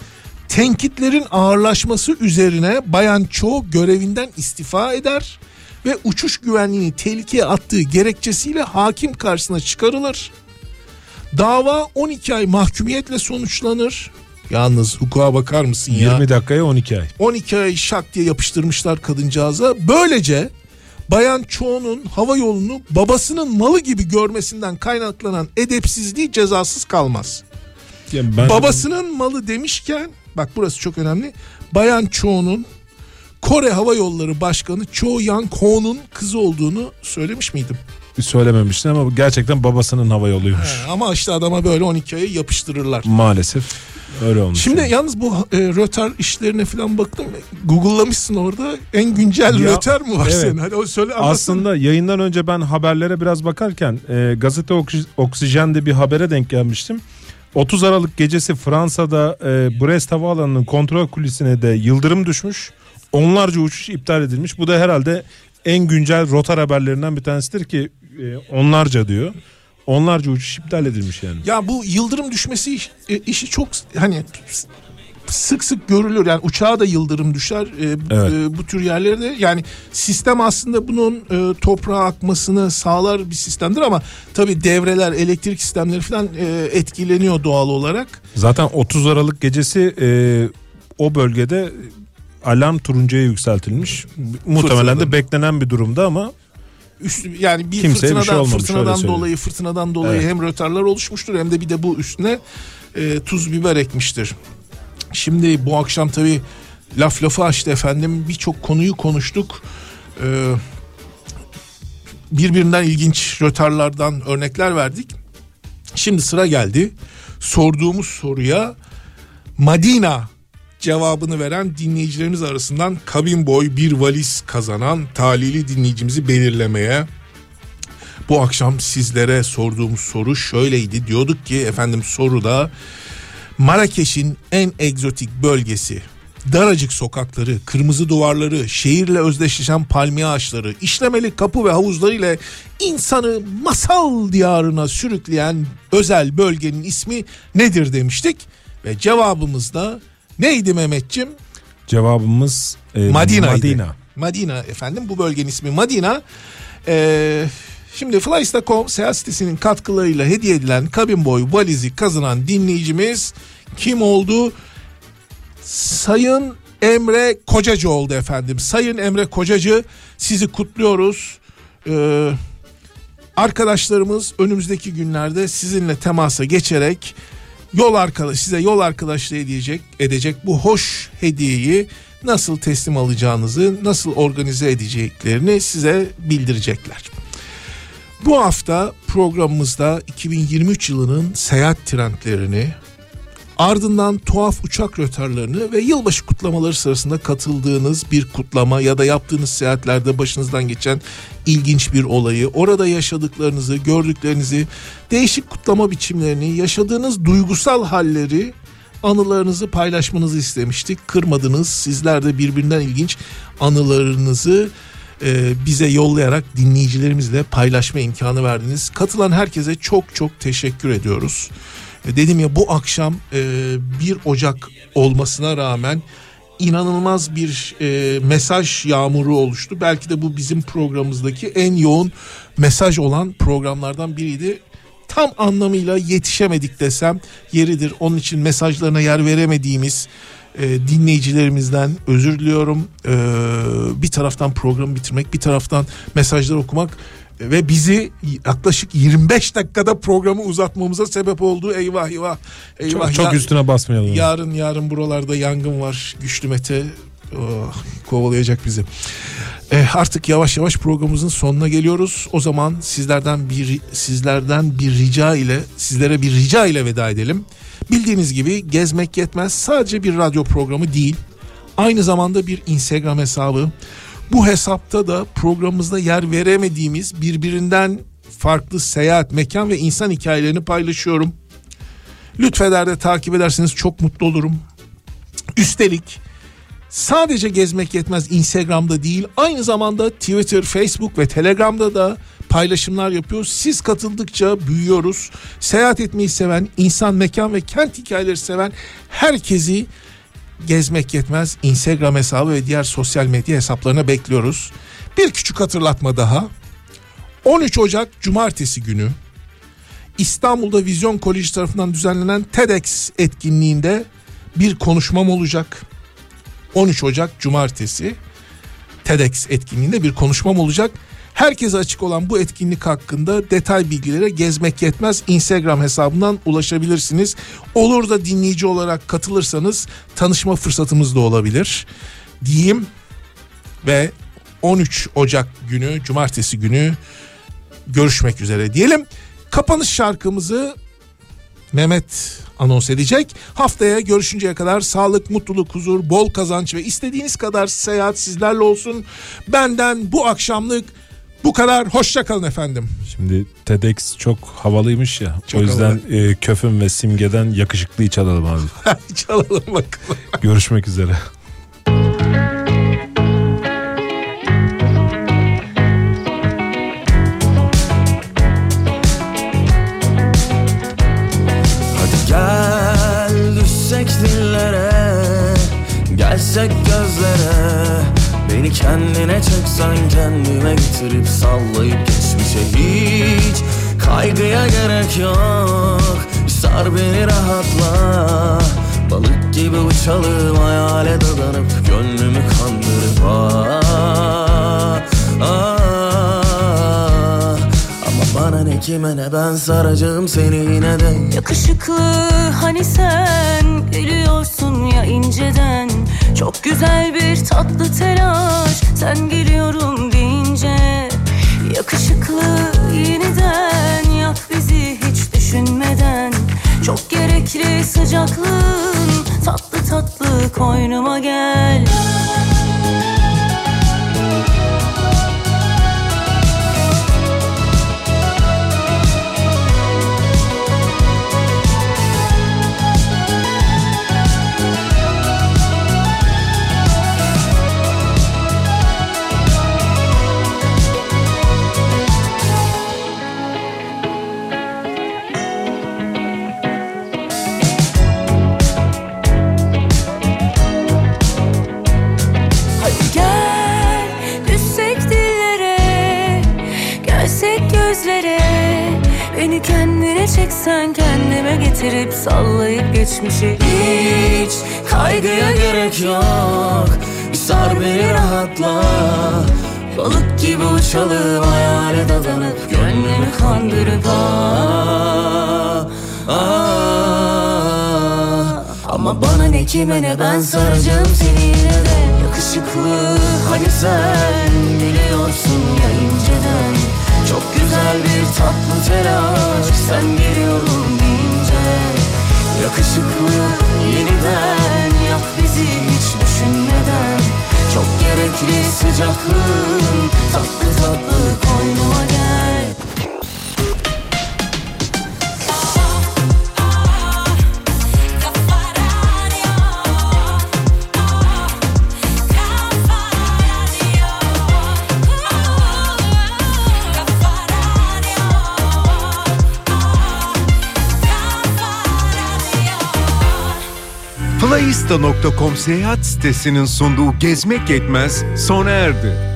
Tenkitlerin ağırlaşması üzerine Bayan Cho görevinden istifa eder ve uçuş güvenliğini tehlikeye attığı gerekçesiyle hakim karşısına çıkarılır. Dava on iki ay mahkumiyetle sonuçlanır. Yalnız hukuka bakar mısın ya? yirmi dakikaya on iki ay. on iki ay şak diye yapıştırmışlar kadıncağıza. Böylece Bayan Cho'nun hava yolunu babasının malı gibi görmesinden kaynaklanan edepsizliği cezasız kalmaz. Yani ben... Babasının malı demişken, bak burası çok önemli. Bayan Cho'nun Kore Hava Yolları Başkanı Cho Yang-ho'nun kızı olduğunu söylemiş miydim? Söylememiştin ama gerçekten babasının hava yoluymuş. He, ama işte adama böyle on iki ayı yapıştırırlar. Maalesef öyle olmuş. Şimdi yani. Yalnız bu e, rötar işlerine falan baktım. Google'lamışsın orada. En güncel ya, rötar mı var evet. Senin? Hadi o söyle anlatsana. Aslında yayından önce ben haberlere biraz bakarken e, gazete Oksijen'de bir habere denk gelmiştim. otuz Aralık gecesi Fransa'da e, Brest Havaalanı'nın kontrol kulisine de yıldırım düşmüş. Onlarca uçuş iptal edilmiş. Bu da herhalde en güncel rötar haberlerinden bir tanesidir ki onlarca diyor. Onlarca uçuş iptal edilmiş yani. Ya bu yıldırım düşmesi iş, işi çok hani sık sık görülür. Yani uçağa da yıldırım düşer. Evet. Bu, bu tür yerlerde yani sistem aslında bunun toprağa akmasını sağlar bir sistemdir ama tabii devreler, elektrik sistemleri falan etkileniyor doğal olarak. Zaten otuz Aralık gecesi o bölgede alarm turuncuya yükseltilmiş. Muhtemelen fırtınadan de beklenen bir durumda ama üstü, yani bir fırtınadan, bir şey olmamış, fırtınadan dolayı fırtınadan dolayı evet. Hem rötarlar oluşmuştur hem de bir de bu üstüne e, tuz biber ekmiştir. Şimdi bu akşam tabii laf lafı açtı efendim. Birçok konuyu konuştuk. E, birbirinden ilginç rötarlardan örnekler verdik. Şimdi sıra geldi sorduğumuz soruya. Medina cevabını veren dinleyicilerimiz arasından kabin boy bir valiz kazanan talihli dinleyicimizi belirlemeye bu akşam sizlere sorduğumuz soru şöyleydi. Diyorduk ki efendim soruda Marakeş'in en egzotik bölgesi, daracık sokakları, kırmızı duvarları, şehirle özdeşleşen palmiye ağaçları, işlemeli kapı ve havuzlarıyla insanı masal diyarına sürükleyen özel bölgenin ismi nedir demiştik ve cevabımızda neydi Mehmetciğim? Cevabımız e, Medina'ydı. Medina. Medina efendim, bu bölgenin ismi Medina. E, şimdi Flyista nokta com seyahat sitesinin katkılarıyla hediye edilen kabin boy valizi kazanan dinleyicimiz kim oldu? Sayın Emre Kocacı oldu efendim. Sayın Emre Kocacı, sizi kutluyoruz. E, arkadaşlarımız önümüzdeki günlerde sizinle temasa geçerek Yol arkadaş, size yol arkadaşlığı edecek, edecek bu hoş hediyeyi nasıl teslim alacağınızı, nasıl organize edeceklerini size bildirecekler. Bu hafta programımızda iki bin yirmi üç yılının seyahat trendlerini, ardından tuhaf uçak rötarlarını ve yılbaşı kutlamaları sırasında katıldığınız bir kutlama ya da yaptığınız seyahatlerde başınızdan geçen ilginç bir olayı, orada yaşadıklarınızı, gördüklerinizi, değişik kutlama biçimlerini, yaşadığınız duygusal halleri, anılarınızı paylaşmanızı istemiştik. Kırmadınız. Sizler de birbirinden ilginç anılarınızı bize yollayarak dinleyicilerimizle paylaşma imkanı verdiniz. Katılan herkese çok çok teşekkür ediyoruz. Dedim ya, bu akşam bir Ocak olmasına rağmen inanılmaz bir mesaj yağmuru oluştu. Belki de bu bizim programımızdaki en yoğun mesaj olan programlardan biriydi. Tam anlamıyla yetişemedik desem yeridir. Onun için mesajlarına yer veremediğimiz dinleyicilerimizden özür diliyorum. Bir taraftan programı bitirmek, bir taraftan mesajları okumak ve bizi yaklaşık yirmi beş dakikada programı uzatmamıza sebep oldu. Eyvah eyvah. eyvah. Çok, çok ya, üstüne basmayalım. Yarın yarın buralarda yangın var. Güçlü Mete oh, kovalayacak bizi. E, artık yavaş yavaş programımızın sonuna geliyoruz. O zaman sizlerden bir sizlerden bir rica ile sizlere bir rica ile veda edelim. Bildiğiniz gibi Gezmek Yetmez sadece bir radyo programı değil. Aynı zamanda bir Instagram hesabı. Bu hesapta da programımızda yer veremediğimiz birbirinden farklı seyahat, mekan ve insan hikayelerini paylaşıyorum. Lütfeder de takip ederseniz çok mutlu olurum. Üstelik sadece Gezmek Yetmez Instagram'da değil, aynı zamanda Twitter, Facebook ve Telegram'da da paylaşımlar yapıyoruz. Siz katıldıkça büyüyoruz. Seyahat etmeyi seven, insan, mekan ve kent hikayeleri seven herkesi Gezmek Yetmez Instagram hesabı ve diğer sosyal medya hesaplarına bekliyoruz. Bir küçük hatırlatma daha. on üç Ocak Cumartesi günü İstanbul'da Vizyon Koleji tarafından düzenlenen TEDx etkinliğinde bir konuşmam olacak. on üç Ocak Cumartesi TEDx etkinliğinde bir konuşmam olacak. Herkese açık olan bu etkinlik hakkında detay bilgilere Gezmek Yetmez Instagram hesabından ulaşabilirsiniz. Olur da dinleyici olarak katılırsanız tanışma fırsatımız da olabilir diyeyim. Ve on üç Ocak günü, Cumartesi günü görüşmek üzere diyelim. Kapanış şarkımızı Mehmet anons edecek. Haftaya görüşünceye kadar sağlık, mutluluk, huzur, bol kazanç ve istediğiniz kadar seyahat sizlerle olsun. Benden bu akşamlık bu kadar. Hoşça kalın efendim. Şimdi TEDx çok havalıymış ya. Çok o yüzden e, Köfün ve Simge'den Yakışıklıyı çalalım abi. Çalalım bakalım. Görüşmek üzere. Hadi gel düşsek dillere, gelsek gözlere. Beni kendine çeksen kendime getirip sallayıp geçmişe hiç kaygıya gerek yok. Sar beni rahatla, balık gibi uçalım hayale dadanıp gönlümü kandırıp ah, ah. Ama bana ne kime ne ben saracağım seni yine de. Yakışıklı hani sen gülüyorsun ya inceden. Çok güzel bir tatlı telaş, sen geliyorum deyince. Yakışıklı yeniden yak bizi hiç düşünmeden. Çok gerekli sıcaklığın, tatlı tatlı koynuma gel. Beni kendine çeksen kendime getirip sallayıp geçmişe hiç kaygıya gerek yok. Sar beni rahatla, balık gibi uçalım hayale dadanıp gönlümü kandırıp ah, ah. Ama bana ne kime ne ben saracağım seni yine de. Yakışıklı hani sen biliyorsun ya inceden. Çok güzel bir tatlı telaş, sen geliyorum deyince. Yakışıklı yeniden yap bizi hiç düşünmeden. Çok gerekli sıcaklığın, tatlı tatlı koynuma gel. Flyista nokta com seyahat sitesinin sunduğu Gezmek Yetmez sona erdi.